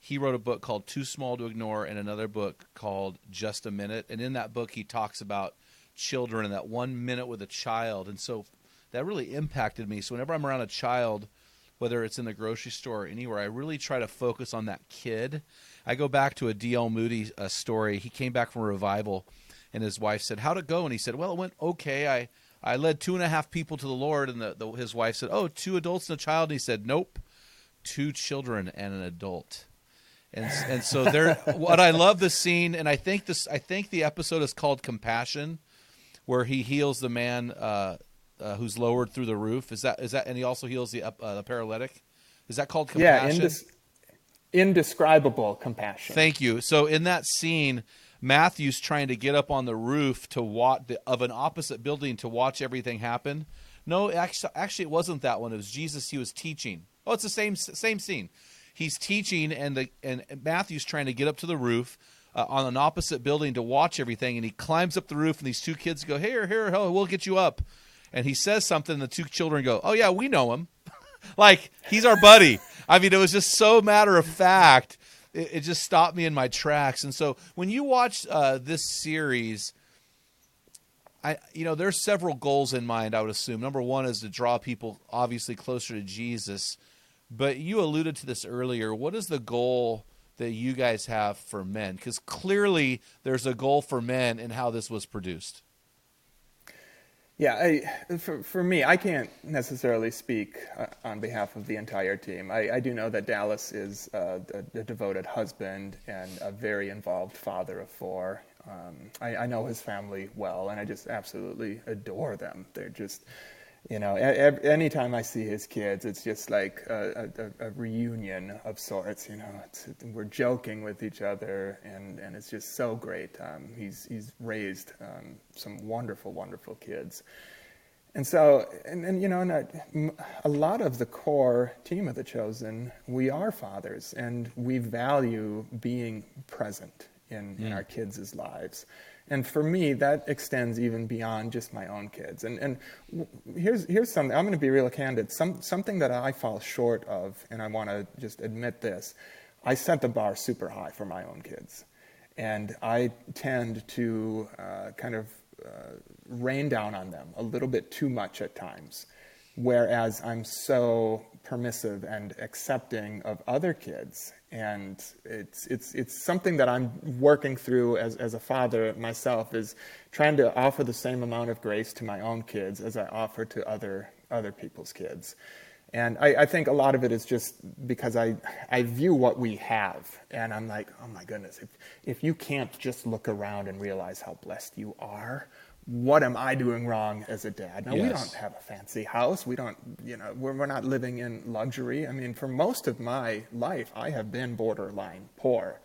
he wrote a book called Too Small to Ignore and another book called Just a Minute. And in that book, he talks about children and that one minute with a child. And so that really impacted me. So whenever I'm around a child, whether it's in the grocery store or anywhere, I really try to focus on that kid. I go back to a D L Moody uh, story. He came back from a revival, and his wife said, how'd it go? And he said, well, it went okay. I, I led two and a half people to the Lord. And the, the, his wife said, oh, two adults and a child. And he said, nope, two children and an adult. And and so there, what I love the scene, and I think this, I think the episode is called Compassion, where he heals the man uh, uh, who's lowered through the roof. Is that is that? And he also heals the uh, the paralytic. Is that called Compassion? Yeah, indes- indescribable compassion. Thank you. So in that scene, Matthew's trying to get up on the roof to watch the, of an opposite building to watch everything happen. No, actually, actually, it wasn't that one. It was Jesus. He was teaching. Oh, it's the same same scene. He's teaching, and the and Matthew's trying to get up to the roof. Uh, on an opposite building to watch everything, and he climbs up the roof, and these two kids go, here, here, here, we'll get you up. And he says something, and the two children go, oh, yeah, we know him. Like, he's our buddy. I mean, it was just so matter of fact. It, it just stopped me in my tracks. And so when you watch uh, this series, I you know, there's several goals in mind, I would assume. Number one is to draw people, obviously, closer to Jesus. But you alluded to this earlier. What is the goal that you guys have for men? Because clearly there's a goal for men in how this was produced. Yeah, I, for, for me, I can't necessarily speak uh, on behalf of the entire team. I, I do know that Dallas is uh, a, a devoted husband and a very involved father of four. Um, I, I know his family well, and I just absolutely adore them. They're just... You know, anytime I see his kids, it's just like a, a, a reunion of sorts. You know, it's, we're joking with each other, and, and it's just so great. Um, he's he's raised um, some wonderful, wonderful kids, and so and, and you know, and a, a lot of the core team of The Chosen, we are fathers, and we value being present in, yeah. in our kids' lives. And for me, that extends even beyond just my own kids. And and here's here's something. I'm going to be real candid. Some something that I fall short of, and I want to just admit this. I set the bar super high for my own kids, and I tend to uh, kind of uh, rain down on them a little bit too much at times. Whereas I'm so permissive and accepting of other kids, and it's it's it's something that I'm working through as as a father myself, is trying to offer the same amount of grace to my own kids as I offer to other other people's kids. And I, I think a lot of it is just because I I view what we have, and I'm like, oh my goodness, if if you can't just look around and realize how blessed you are, what am I doing wrong as a dad? Now, yes. We don't have a fancy house. We don't, you know, we're, we're not living in luxury. I mean, for most of my life, I have been borderline poor.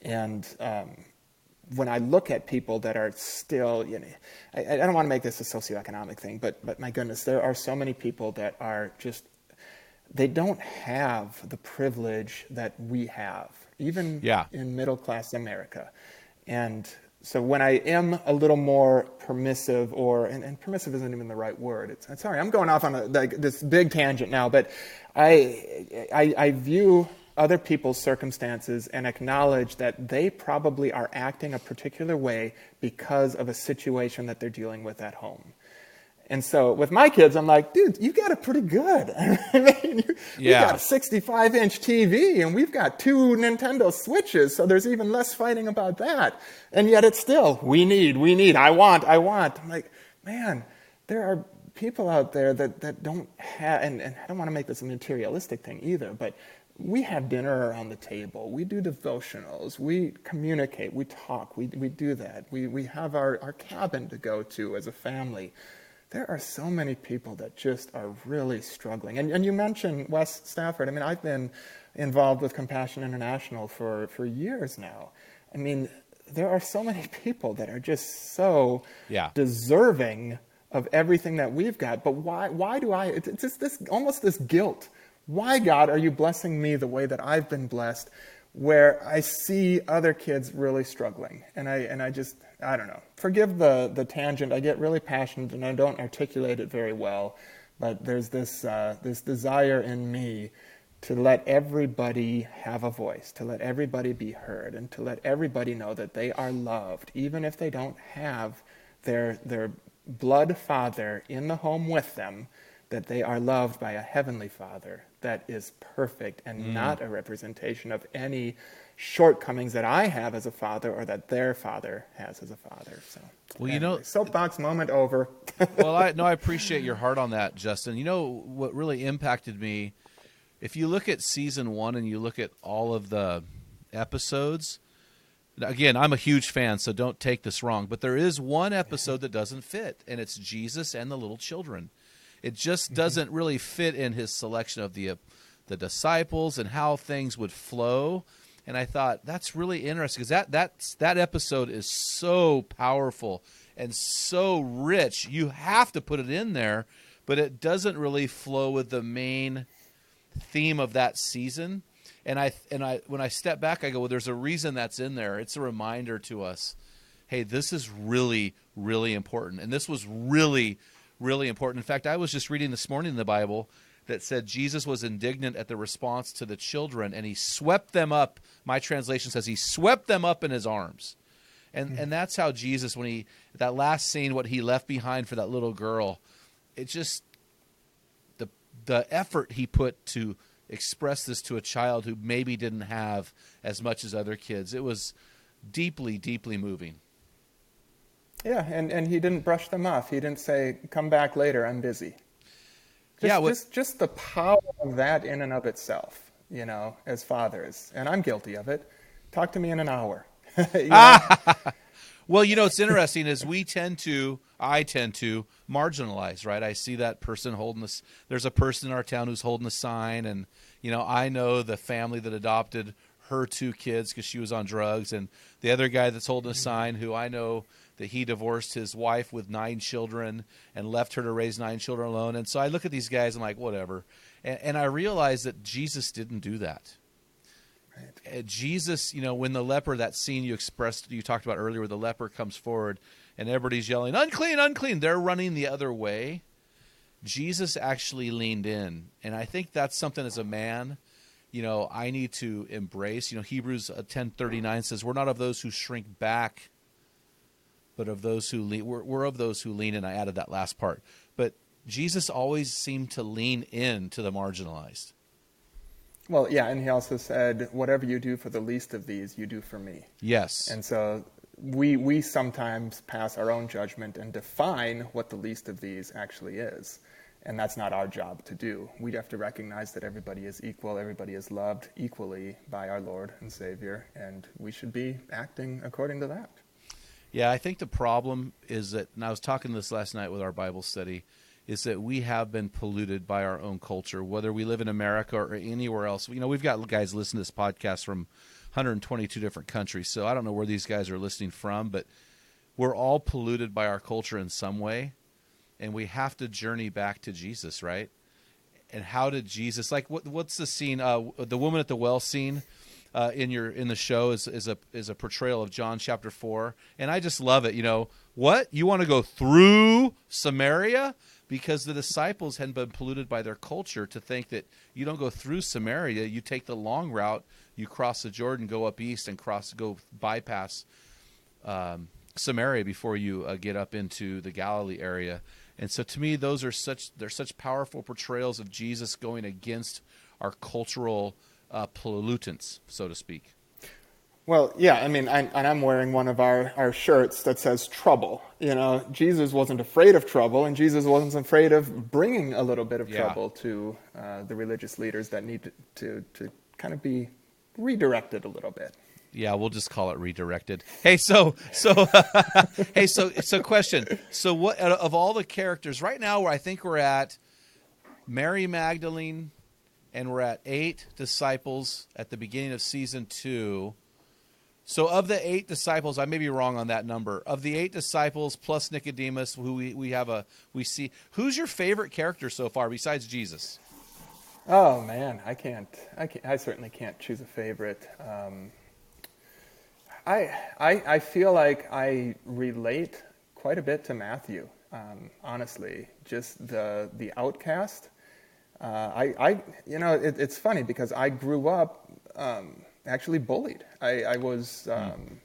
And um, when I look at people that are still, you know, I, I don't want to make this a socioeconomic thing, but but my goodness, there are so many people that are just, they don't have the privilege that we have, even yeah. in middle-class America. And so when I am a little more permissive, or and, and permissive isn't even the right word. It's, I'm sorry, I'm going off on a, like, this big tangent now, but I, I I view other people's circumstances and acknowledge that they probably are acting a particular way because of a situation that they're dealing with at home. And so with my kids, I'm like, dude, you got it pretty good. I mean, you, yeah. we got a sixty-five inch T V, and we've got two Nintendo Switches, so there's even less fighting about that. And yet it's still, we need, we need, I want, I want. I'm like, man, there are people out there that, that don't have, and, and I don't want to make this a materialistic thing either, but we have dinner around the table. We do devotionals. We communicate. We talk. We we do that. We, we have our, our cabin to go to as a family. There are so many people that just are really struggling. And, and you mentioned Wes Stafford. I mean, I've been involved with Compassion International for, for years now. I mean, there are so many people that are just so yeah. deserving of everything that we've got. But why why do I, it's just this, almost this guilt. Why, God, are you blessing me the way that I've been blessed, where I see other kids really struggling? And I and I just, I don't know. Forgive the, the tangent. I get really passionate, and I don't articulate it very well. But there's this uh, this desire in me to let everybody have a voice, to let everybody be heard, and to let everybody know that they are loved, even if they don't have their their blood father in the home with them, that they are loved by a heavenly Father that is perfect and mm. not a representation of any shortcomings that I have as a father or that their father has as a father. So, well, anyway, you know, soapbox moment over. Well, I no, I appreciate your heart on that, Justin. You know what really impacted me? If you look at season one and you look at all of the episodes, again, I'm a huge fan, so don't take this wrong, but there is one episode that doesn't fit, and it's Jesus and the little children. It just doesn't really fit in his selection of the uh, the disciples and how things would flow. And I thought, that's really interesting, because that, that's, that episode is so powerful and so rich. You have to put it in there, but it doesn't really flow with the main theme of that season. And I and I when I step back, I go, well, there's a reason that's in there. It's a reminder to us, hey, this is really, really important. And this was really really important. In fact, I was just reading this morning in the Bible that said Jesus was indignant at the response to the children, and he swept them up. My translation says he swept them up in his arms. And mm-hmm. and that's how Jesus, when he, that last scene, what he left behind for that little girl, it just, the the effort he put to express this to a child who maybe didn't have as much as other kids, it was deeply, deeply moving. Yeah, and, and he didn't brush them off. He didn't say, come back later, I'm busy. Just, yeah, well, just, just the power of that in and of itself, you know, as fathers. And I'm guilty of it. Talk to me in an hour. You know? Well, you know, it's interesting is we tend to, I tend to marginalize, right? I see that person holding this. There's a person in our town who's holding a sign. And, you know, I know the family that adopted her two kids because she was on drugs. And the other guy that's holding a sign who I know that he divorced his wife with nine children and left her to raise nine children alone. And so I look at these guys and I'm like, whatever. And, and I realize that Jesus didn't do that. Right. Jesus, you know, when the leper, that scene you expressed, you talked about earlier, where the leper comes forward and everybody's yelling, unclean, unclean. They're running the other way. Jesus actually leaned in. And I think that's something as a man, you know, I need to embrace. You know, Hebrews ten thirty-nine says, we're not of those who shrink back, but of those who lean, we're, we're of those who lean, and I added that last part. But Jesus always seemed to lean in to the marginalized. Well, yeah, and he also said, whatever you do for the least of these, you do for me. Yes. And so we we sometimes pass our own judgment and define what the least of these actually is. And that's not our job to do. We have to recognize that everybody is equal, everybody is loved equally by our Lord and Savior, and we should be acting according to that. Yeah, I think the problem is that, and I was talking this last night with our Bible study, is that we have been polluted by our own culture, whether we live in America or anywhere else. You know, we've got guys listening to this podcast from one hundred twenty-two different countries, so I don't know where these guys are listening from, but we're all polluted by our culture in some way, and we have to journey back to Jesus, right? And how did Jesus, like, what, what's the scene, uh, the woman at the well scene? Uh, in your in the show is is a is a portrayal of John chapter four, and I just love it. You know what? You want to go through Samaria? Because the disciples hadn't been polluted by their culture to think that you don't go through Samaria. You take the long route. You cross the Jordan, go up east, and cross go bypass um, Samaria before you uh, get up into the Galilee area. And so, to me, those are such they're such powerful portrayals of Jesus going against our cultural Uh, pollutants, so to speak. Well, yeah, I mean, I'm, and I'm wearing one of our, our shirts that says trouble. You know, Jesus wasn't afraid of trouble, and Jesus wasn't afraid of bringing a little bit of yeah. trouble to uh, the religious leaders that need to, to, to kind of be redirected a little bit. Yeah, we'll just call it redirected. Hey, so, so, hey, so, so question. So what, of all the characters, right now where I think we're at, Mary Magdalene, and we're at eight disciples at the beginning of season two. So of the eight disciples, I may be wrong on that number. Of the eight disciples plus Nicodemus, who we, we have a we see, who's your favorite character so far besides Jesus? Oh man, I can't. I can't, I certainly can't choose a favorite. Um, I, I I feel like I relate quite a bit to Matthew. Um, honestly, just the the outcast. Uh, I, I, you know, it, it's funny because I grew up um, actually bullied. I, I was, um,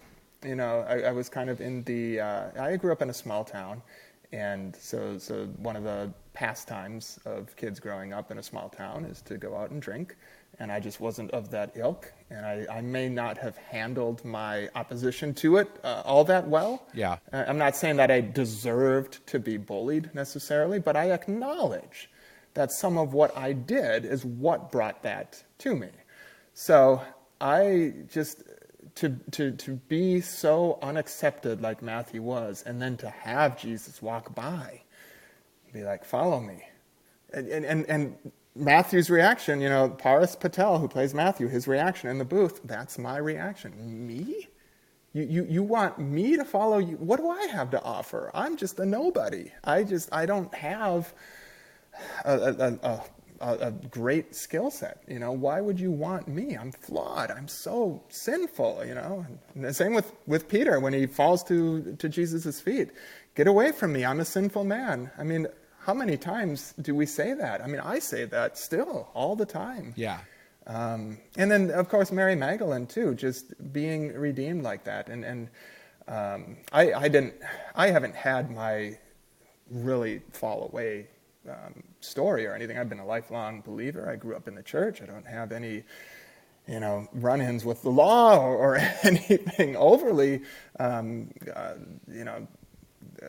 you know, I, I was kind of in the. Uh, I grew up in a small town, and so so one of the pastimes of kids growing up in a small town is to go out and drink. And I just wasn't of that ilk, and I, I may not have handled my opposition to it uh, all that well. Yeah, I'm not saying that I deserved to be bullied necessarily, but I acknowledge that some of what I did is what brought that to me. So I just to to to be so unaccepted like Matthew was, and then to have Jesus walk by, be like, "Follow me," and and and. and Matthew's reaction, you know, Paras Patel, who plays Matthew, his reaction in the booth, that's my reaction. Me? You, you you want me to follow you? What do I have to offer? I'm just a nobody. I just, I don't have a, a, a, a great skill set. You know, why would you want me? I'm flawed. I'm so sinful, you know. And the same with, with Peter when he falls to, to Jesus' feet. Get away from me. I'm a sinful man. I mean, how many times do we say that? I mean, I say that still all the time. Yeah. Um, and then, of course, Mary Magdalene, too, just being redeemed like that. And, and um, I, I didn't, I haven't had my really fall away um, story or anything. I've been a lifelong believer. I grew up in the church. I don't have any, you know, run-ins with the law or, or anything overly, um, uh, you know, uh,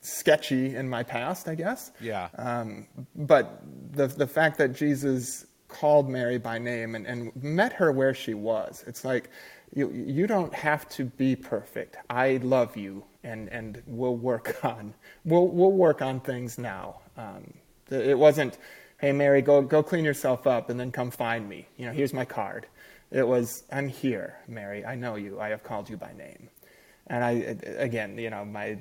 sketchy in my past, I guess. Yeah. Um, but the the fact that Jesus called Mary by name and, and met her where she was, it's like, you you don't have to be perfect. I love you, and, and we'll work on we'll we'll work on things now. Um, it wasn't, hey Mary, go go clean yourself up and then come find me. You know, here's my card. It was, I'm here, Mary. I know you. I have called you by name. And I again, you know, my.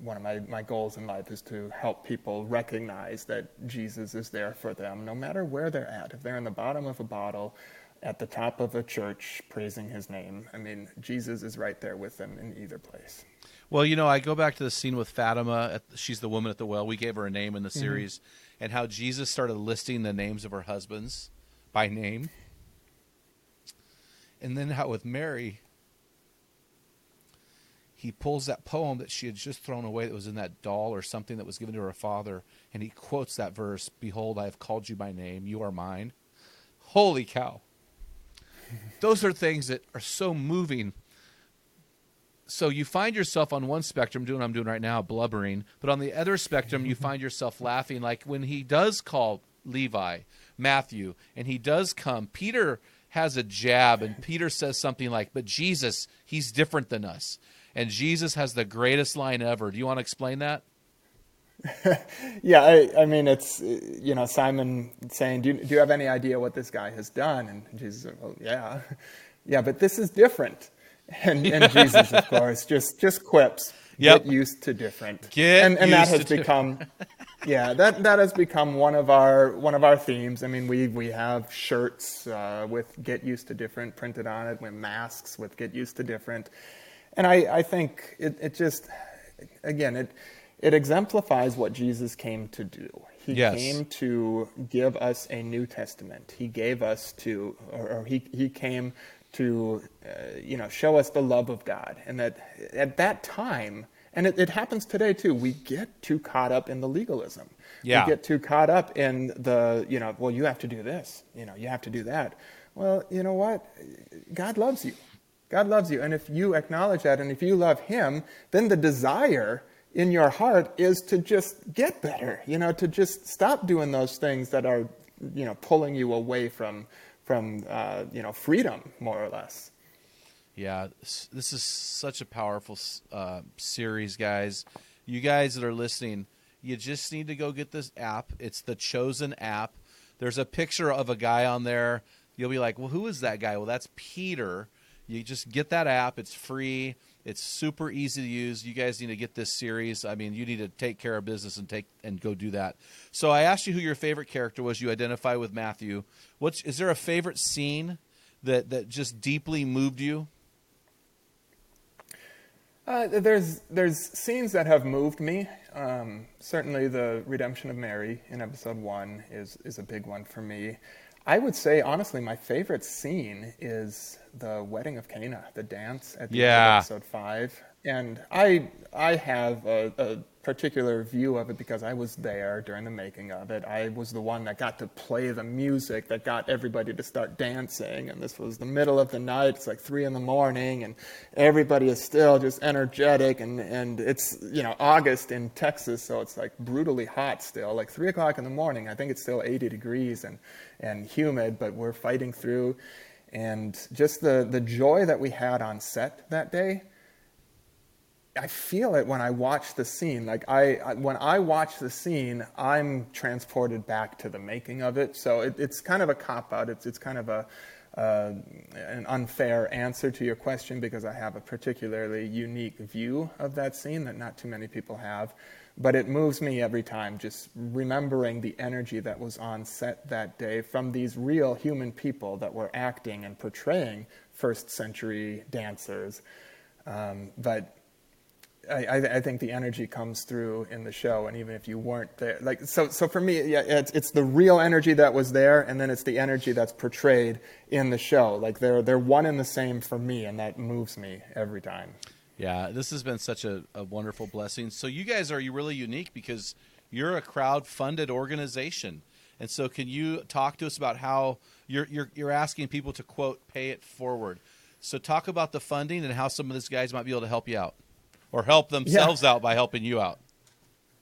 One of my, my goals in life is to help people recognize that Jesus is there for them, no matter where they're at. If they're in the bottom of a bottle, at the top of a church, praising his name, I mean, Jesus is right there with them in either place. Well, you know, I go back to the scene with Fatima. At, she's the woman at the well. We gave her a name in the series. Mm-hmm. And how Jesus started listing the names of her husbands by name. And then how with Mary, he pulls that poem that she had just thrown away that was in that doll or something that was given to her father, and he quotes that verse, "Behold, I have called you by name, you are mine." Holy cow. Those are things that are so moving. So you find yourself on one spectrum doing what I'm doing right now, blubbering, but on the other spectrum you find yourself laughing, like when he does call Levi, Matthew, and he does come. Peter has a jab, and Peter says something like, "But Jesus, he's different than us." And Jesus has the greatest line ever. Do you want to explain that? yeah, I, I mean, it's, you know, Simon saying, do you, do you have any idea what this guy has done? And Jesus, well, yeah. Yeah, but this is different. And, and Jesus, of course, just, just quips. Yep. Get used to different. Get and and used that has to become, yeah, that, that has become one of our one of our themes. I mean, we we have shirts uh, with "Get used to different" printed on it. We have masks with "Get used to different." And I, I think it, it just, again, it it exemplifies what Jesus came to do. He yes. came to give us a New Testament. He gave us to, or, or he, he came to, uh, you know, show us the love of God. And that at that time, and it, it happens today too, we get too caught up in the legalism. Yeah. We get too caught up in the, you know, well, you have to do this. You know, you have to do that. Well, you know what? God loves you. God loves you, and if you acknowledge that, and if you love him, then the desire in your heart is to just get better, you know, to just stop doing those things that are, you know, pulling you away from, from uh, you know, freedom, more or less. Yeah, this is such a powerful uh, series, guys. You guys that are listening, you just need to go get this app. It's the Chosen app. There's a picture of a guy on there. You'll be like, well, who is that guy? Well, that's Peter. You just get that app. It's free. It's super easy to use. You guys need to get this series. I mean, you need to take care of business and take and go do that. So I asked you who your favorite character was. You identify with Matthew. What's, is there a favorite scene that, that just deeply moved you? Uh, there's there's scenes that have moved me. Um, certainly, the redemption of Mary in episode one is is a big one for me. I would say, honestly, my favorite scene is the wedding of Cana, the dance at the yeah. end of episode five. And I I have a, a particular view of it because I was there during the making of it. I was the one that got to play the music that got everybody to start dancing. And this was the middle of the night. It's like three in the morning and everybody is still just energetic. And, and it's, you know, August in Texas. So it's like brutally hot still, like three o'clock in the morning. I think it's still eighty degrees and, and humid, but we're fighting through. And just the, the joy that we had on set that day, I feel it when I watch the scene. Like I, I, when I watch the scene, I'm transported back to the making of it. So it, it's kind of a cop out. It's it's kind of a uh, an unfair answer to your question because I have a particularly unique view of that scene that not too many people have. But it moves me every time. Just remembering the energy that was on set that day from these real human people that were acting and portraying first century dancers, um, but. I, I think the energy comes through in the show, and even if you weren't there, like so. So for me, yeah, it's it's the real energy that was there, and then it's the energy that's portrayed in the show. Like they're they're one and the same for me, and that moves me every time. Yeah, this has been such a, a wonderful blessing. So you guys are you really unique because you're a crowd-funded organization, and so can you talk to us about how you're you're you're asking people to quote pay it forward? So talk about the funding and how some of these guys might be able to help you out. Or help themselves yeah. out by helping you out.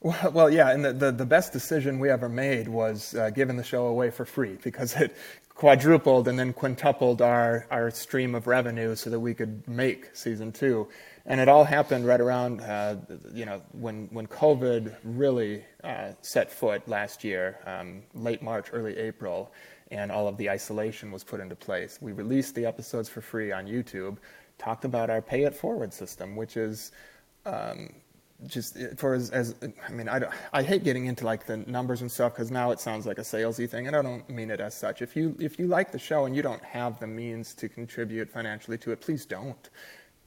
Well, well yeah, and the, the, the best decision we ever made was uh, giving the show away for free because it quadrupled and then quintupled our, our stream of revenue so that we could make season two. And it all happened right around, uh, you know, when, when COVID really uh, set foot last year, um, late March, early April, and all of the isolation was put into place. We released the episodes for free on YouTube, talked about our pay it forward system, which is... Um, just for as, as I mean, I don't, I hate getting into like the numbers and stuff because now it sounds like a salesy thing, and I don't mean it as such. If you if you like the show and you don't have the means to contribute financially to it, please don't.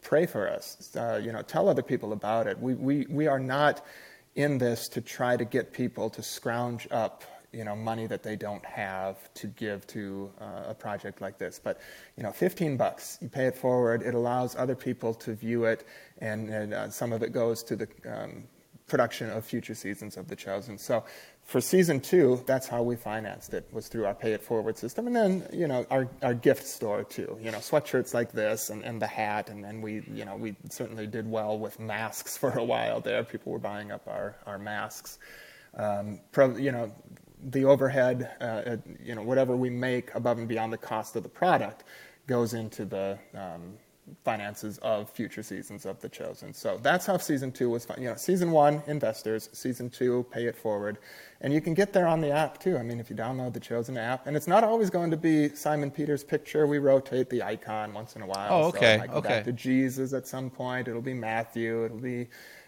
Pray for us. Uh, you know, tell other people about it. We we we are not in this to try to get people to scrounge up, you know, money that they don't have to give to uh, a project like this. But, you know, fifteen bucks, you pay it forward. It allows other people to view it. And, and uh, some of it goes to the um, production of future seasons of The Chosen. So for season two, that's how we financed it, was through our pay it forward system. And then, you know, our, our gift store too, you know, sweatshirts like this and, and the hat. And then we, you know, we certainly did well with masks for a while there. People were buying up our, our masks, um, pro, you know, the overhead, uh, you know, whatever we make above and beyond the cost of the product goes into the um, finances of future seasons of The Chosen. So that's how season two was, you know, season one, investors, season two, pay it forward. And you can get there on the app too. I mean, if you download the Chosen app, and it's not always going to be Simon Peter's picture. We rotate the icon once in a while. Oh, okay. So I go okay. back to Jesus at some point. It'll be Matthew. It'll be,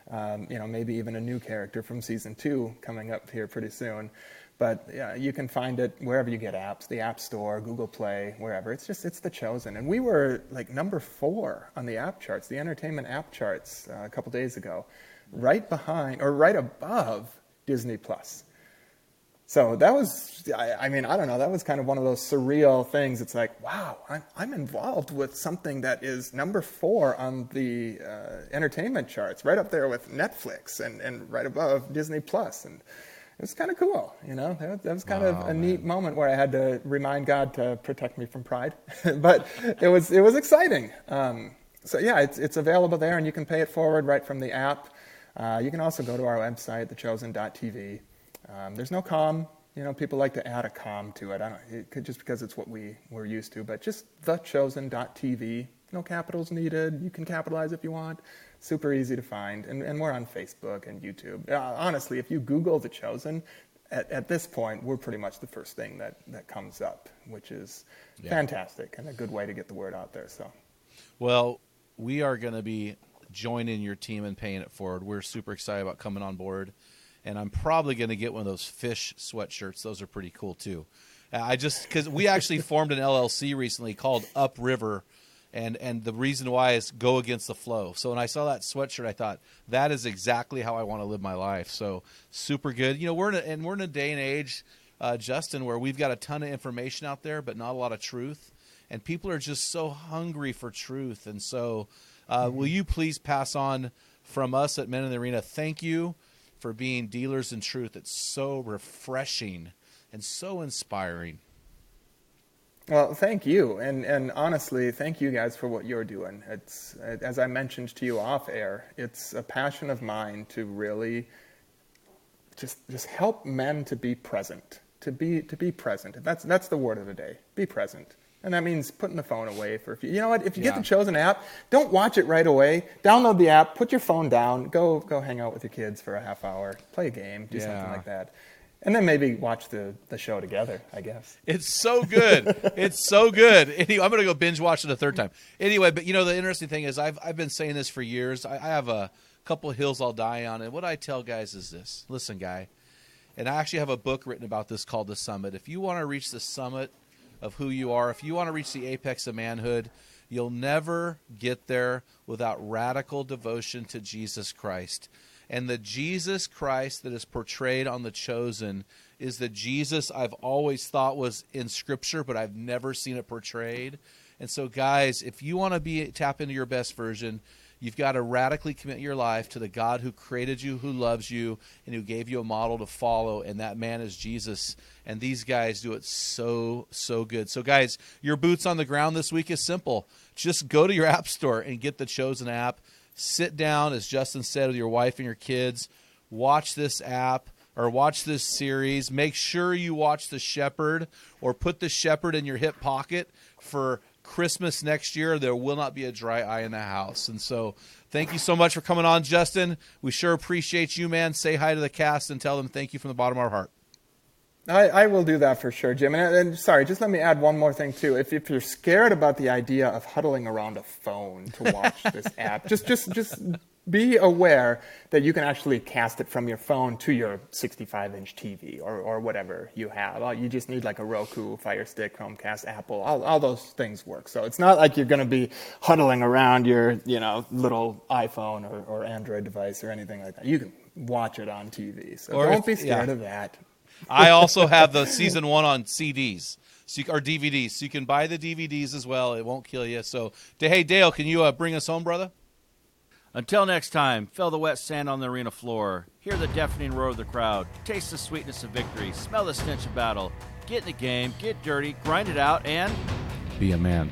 um, you know, maybe even a new character from season two coming up here pretty soon. But yeah, you can find it wherever you get apps, the App Store, Google Play, wherever. It's just, it's The Chosen. And we were like number four on the app charts, the entertainment app charts uh, a couple days ago, right behind or right above Disney Plus. So that was, I, I mean, I don't know, that was kind of one of those surreal things. It's like, wow, I'm, I'm involved with something that is number four on the uh, entertainment charts, right up there with Netflix and, and right above Disney Plus. And it was kind of cool, you know, that, that was kind wow, of a man. neat moment where I had to remind God to protect me from pride, but it was, it was exciting. Um, so yeah, it's, it's available there, and you can pay it forward right from the app. Uh, you can also go to our website, the chosen dot t v. Um, there's no com, you know, people like to add a com to it. I don't, it could just because it's what we we're used to, but just the chosen dot t v, no capitals needed. You can capitalize if you want. Super easy to find, and, and we're on Facebook and YouTube. Uh, honestly, if you Google The Chosen, at, at this point, we're pretty much the first thing that, that comes up, which is yeah. fantastic and a good way to get the word out there. So, well, we are going to be joining your team and paying it forward. We're super excited about coming on board, and I'm probably going to get one of those fish sweatshirts. Those are pretty cool, too. Uh, I just because we actually formed an L L C recently called Upriver And and the reason why is go against the flow. So when I saw that sweatshirt, I thought, that is exactly how I want to live my life. So super good. You know, we're in a, and we're in a day and age, uh, Justin, where we've got a ton of information out there, but not a lot of truth. And people are just so hungry for truth. And so uh, mm-hmm. will you please pass on from us at Men in the Arena, thank you for being dealers in truth. It's so refreshing and so inspiring. Well, thank you, and and honestly, thank you guys for what you're doing. It's, as I mentioned to you off air, it's a passion of mine to really just just help men to be present, to be to be present. And that's that's the word of the day: be present. And that means putting the phone away for a few. You know what? If you yeah. get the Chosen app, don't watch it right away. Download the app, put your phone down, go go hang out with your kids for a half hour, play a game, do yeah. something like that. And then maybe watch the, the show together, I guess. It's so good. It's so good. Anyway, I'm going to go binge watch it a third time. Anyway, but, you know, the interesting thing is I've I've been saying this for years. I, I have a couple of hills I'll die on. And what I tell guys is this. Listen, guy, and I actually have a book written about this called The Summit. If you want to reach the summit of who you are, if you want to reach the apex of manhood, you'll never get there without radical devotion to Jesus Christ. And the Jesus Christ that is portrayed on The Chosen is the Jesus I've always thought was in Scripture, but I've never seen it portrayed. And so, guys, if you want to be tap into your best version, you've got to radically commit your life to the God who created you, who loves you, and who gave you a model to follow. And that man is Jesus. And these guys do it so, so good. So, guys, your boots on the ground this week is simple. Just go to your app store and get The Chosen app. Sit down, as Justin said, with your wife and your kids. Watch this app or watch this series. Make sure you watch The Shepherd or put The Shepherd in your hip pocket for Christmas next year. There will not be a dry eye in the house. And so thank you so much for coming on, Justin. We sure appreciate you, man. Say hi to the cast and tell them thank you from the bottom of our heart. I, I will do that for sure, Jim. And, and sorry, just let me add one more thing, too. If, if you're scared about the idea of huddling around a phone to watch this app, just just just be aware that you can actually cast it from your phone to your sixty-five inch T V or, or whatever you have. You just need like a Roku, Fire Stick, Chromecast, Apple. All, all those things work. So it's not like you're going to be huddling around your you know little iPhone or, or Android device or anything like that. You can watch it on T V. So or don't be scared yeah. of that. I also have the season one on C Ds so you, or D V Ds, so you can buy the D V Ds as well. It won't kill you. So, hey, Dale, can you uh, bring us home, brother? Until next time, feel the wet sand on the arena floor. Hear the deafening roar of the crowd. Taste the sweetness of victory. Smell the stench of battle. Get in the game. Get dirty. Grind it out. And be a man.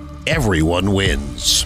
everyone wins.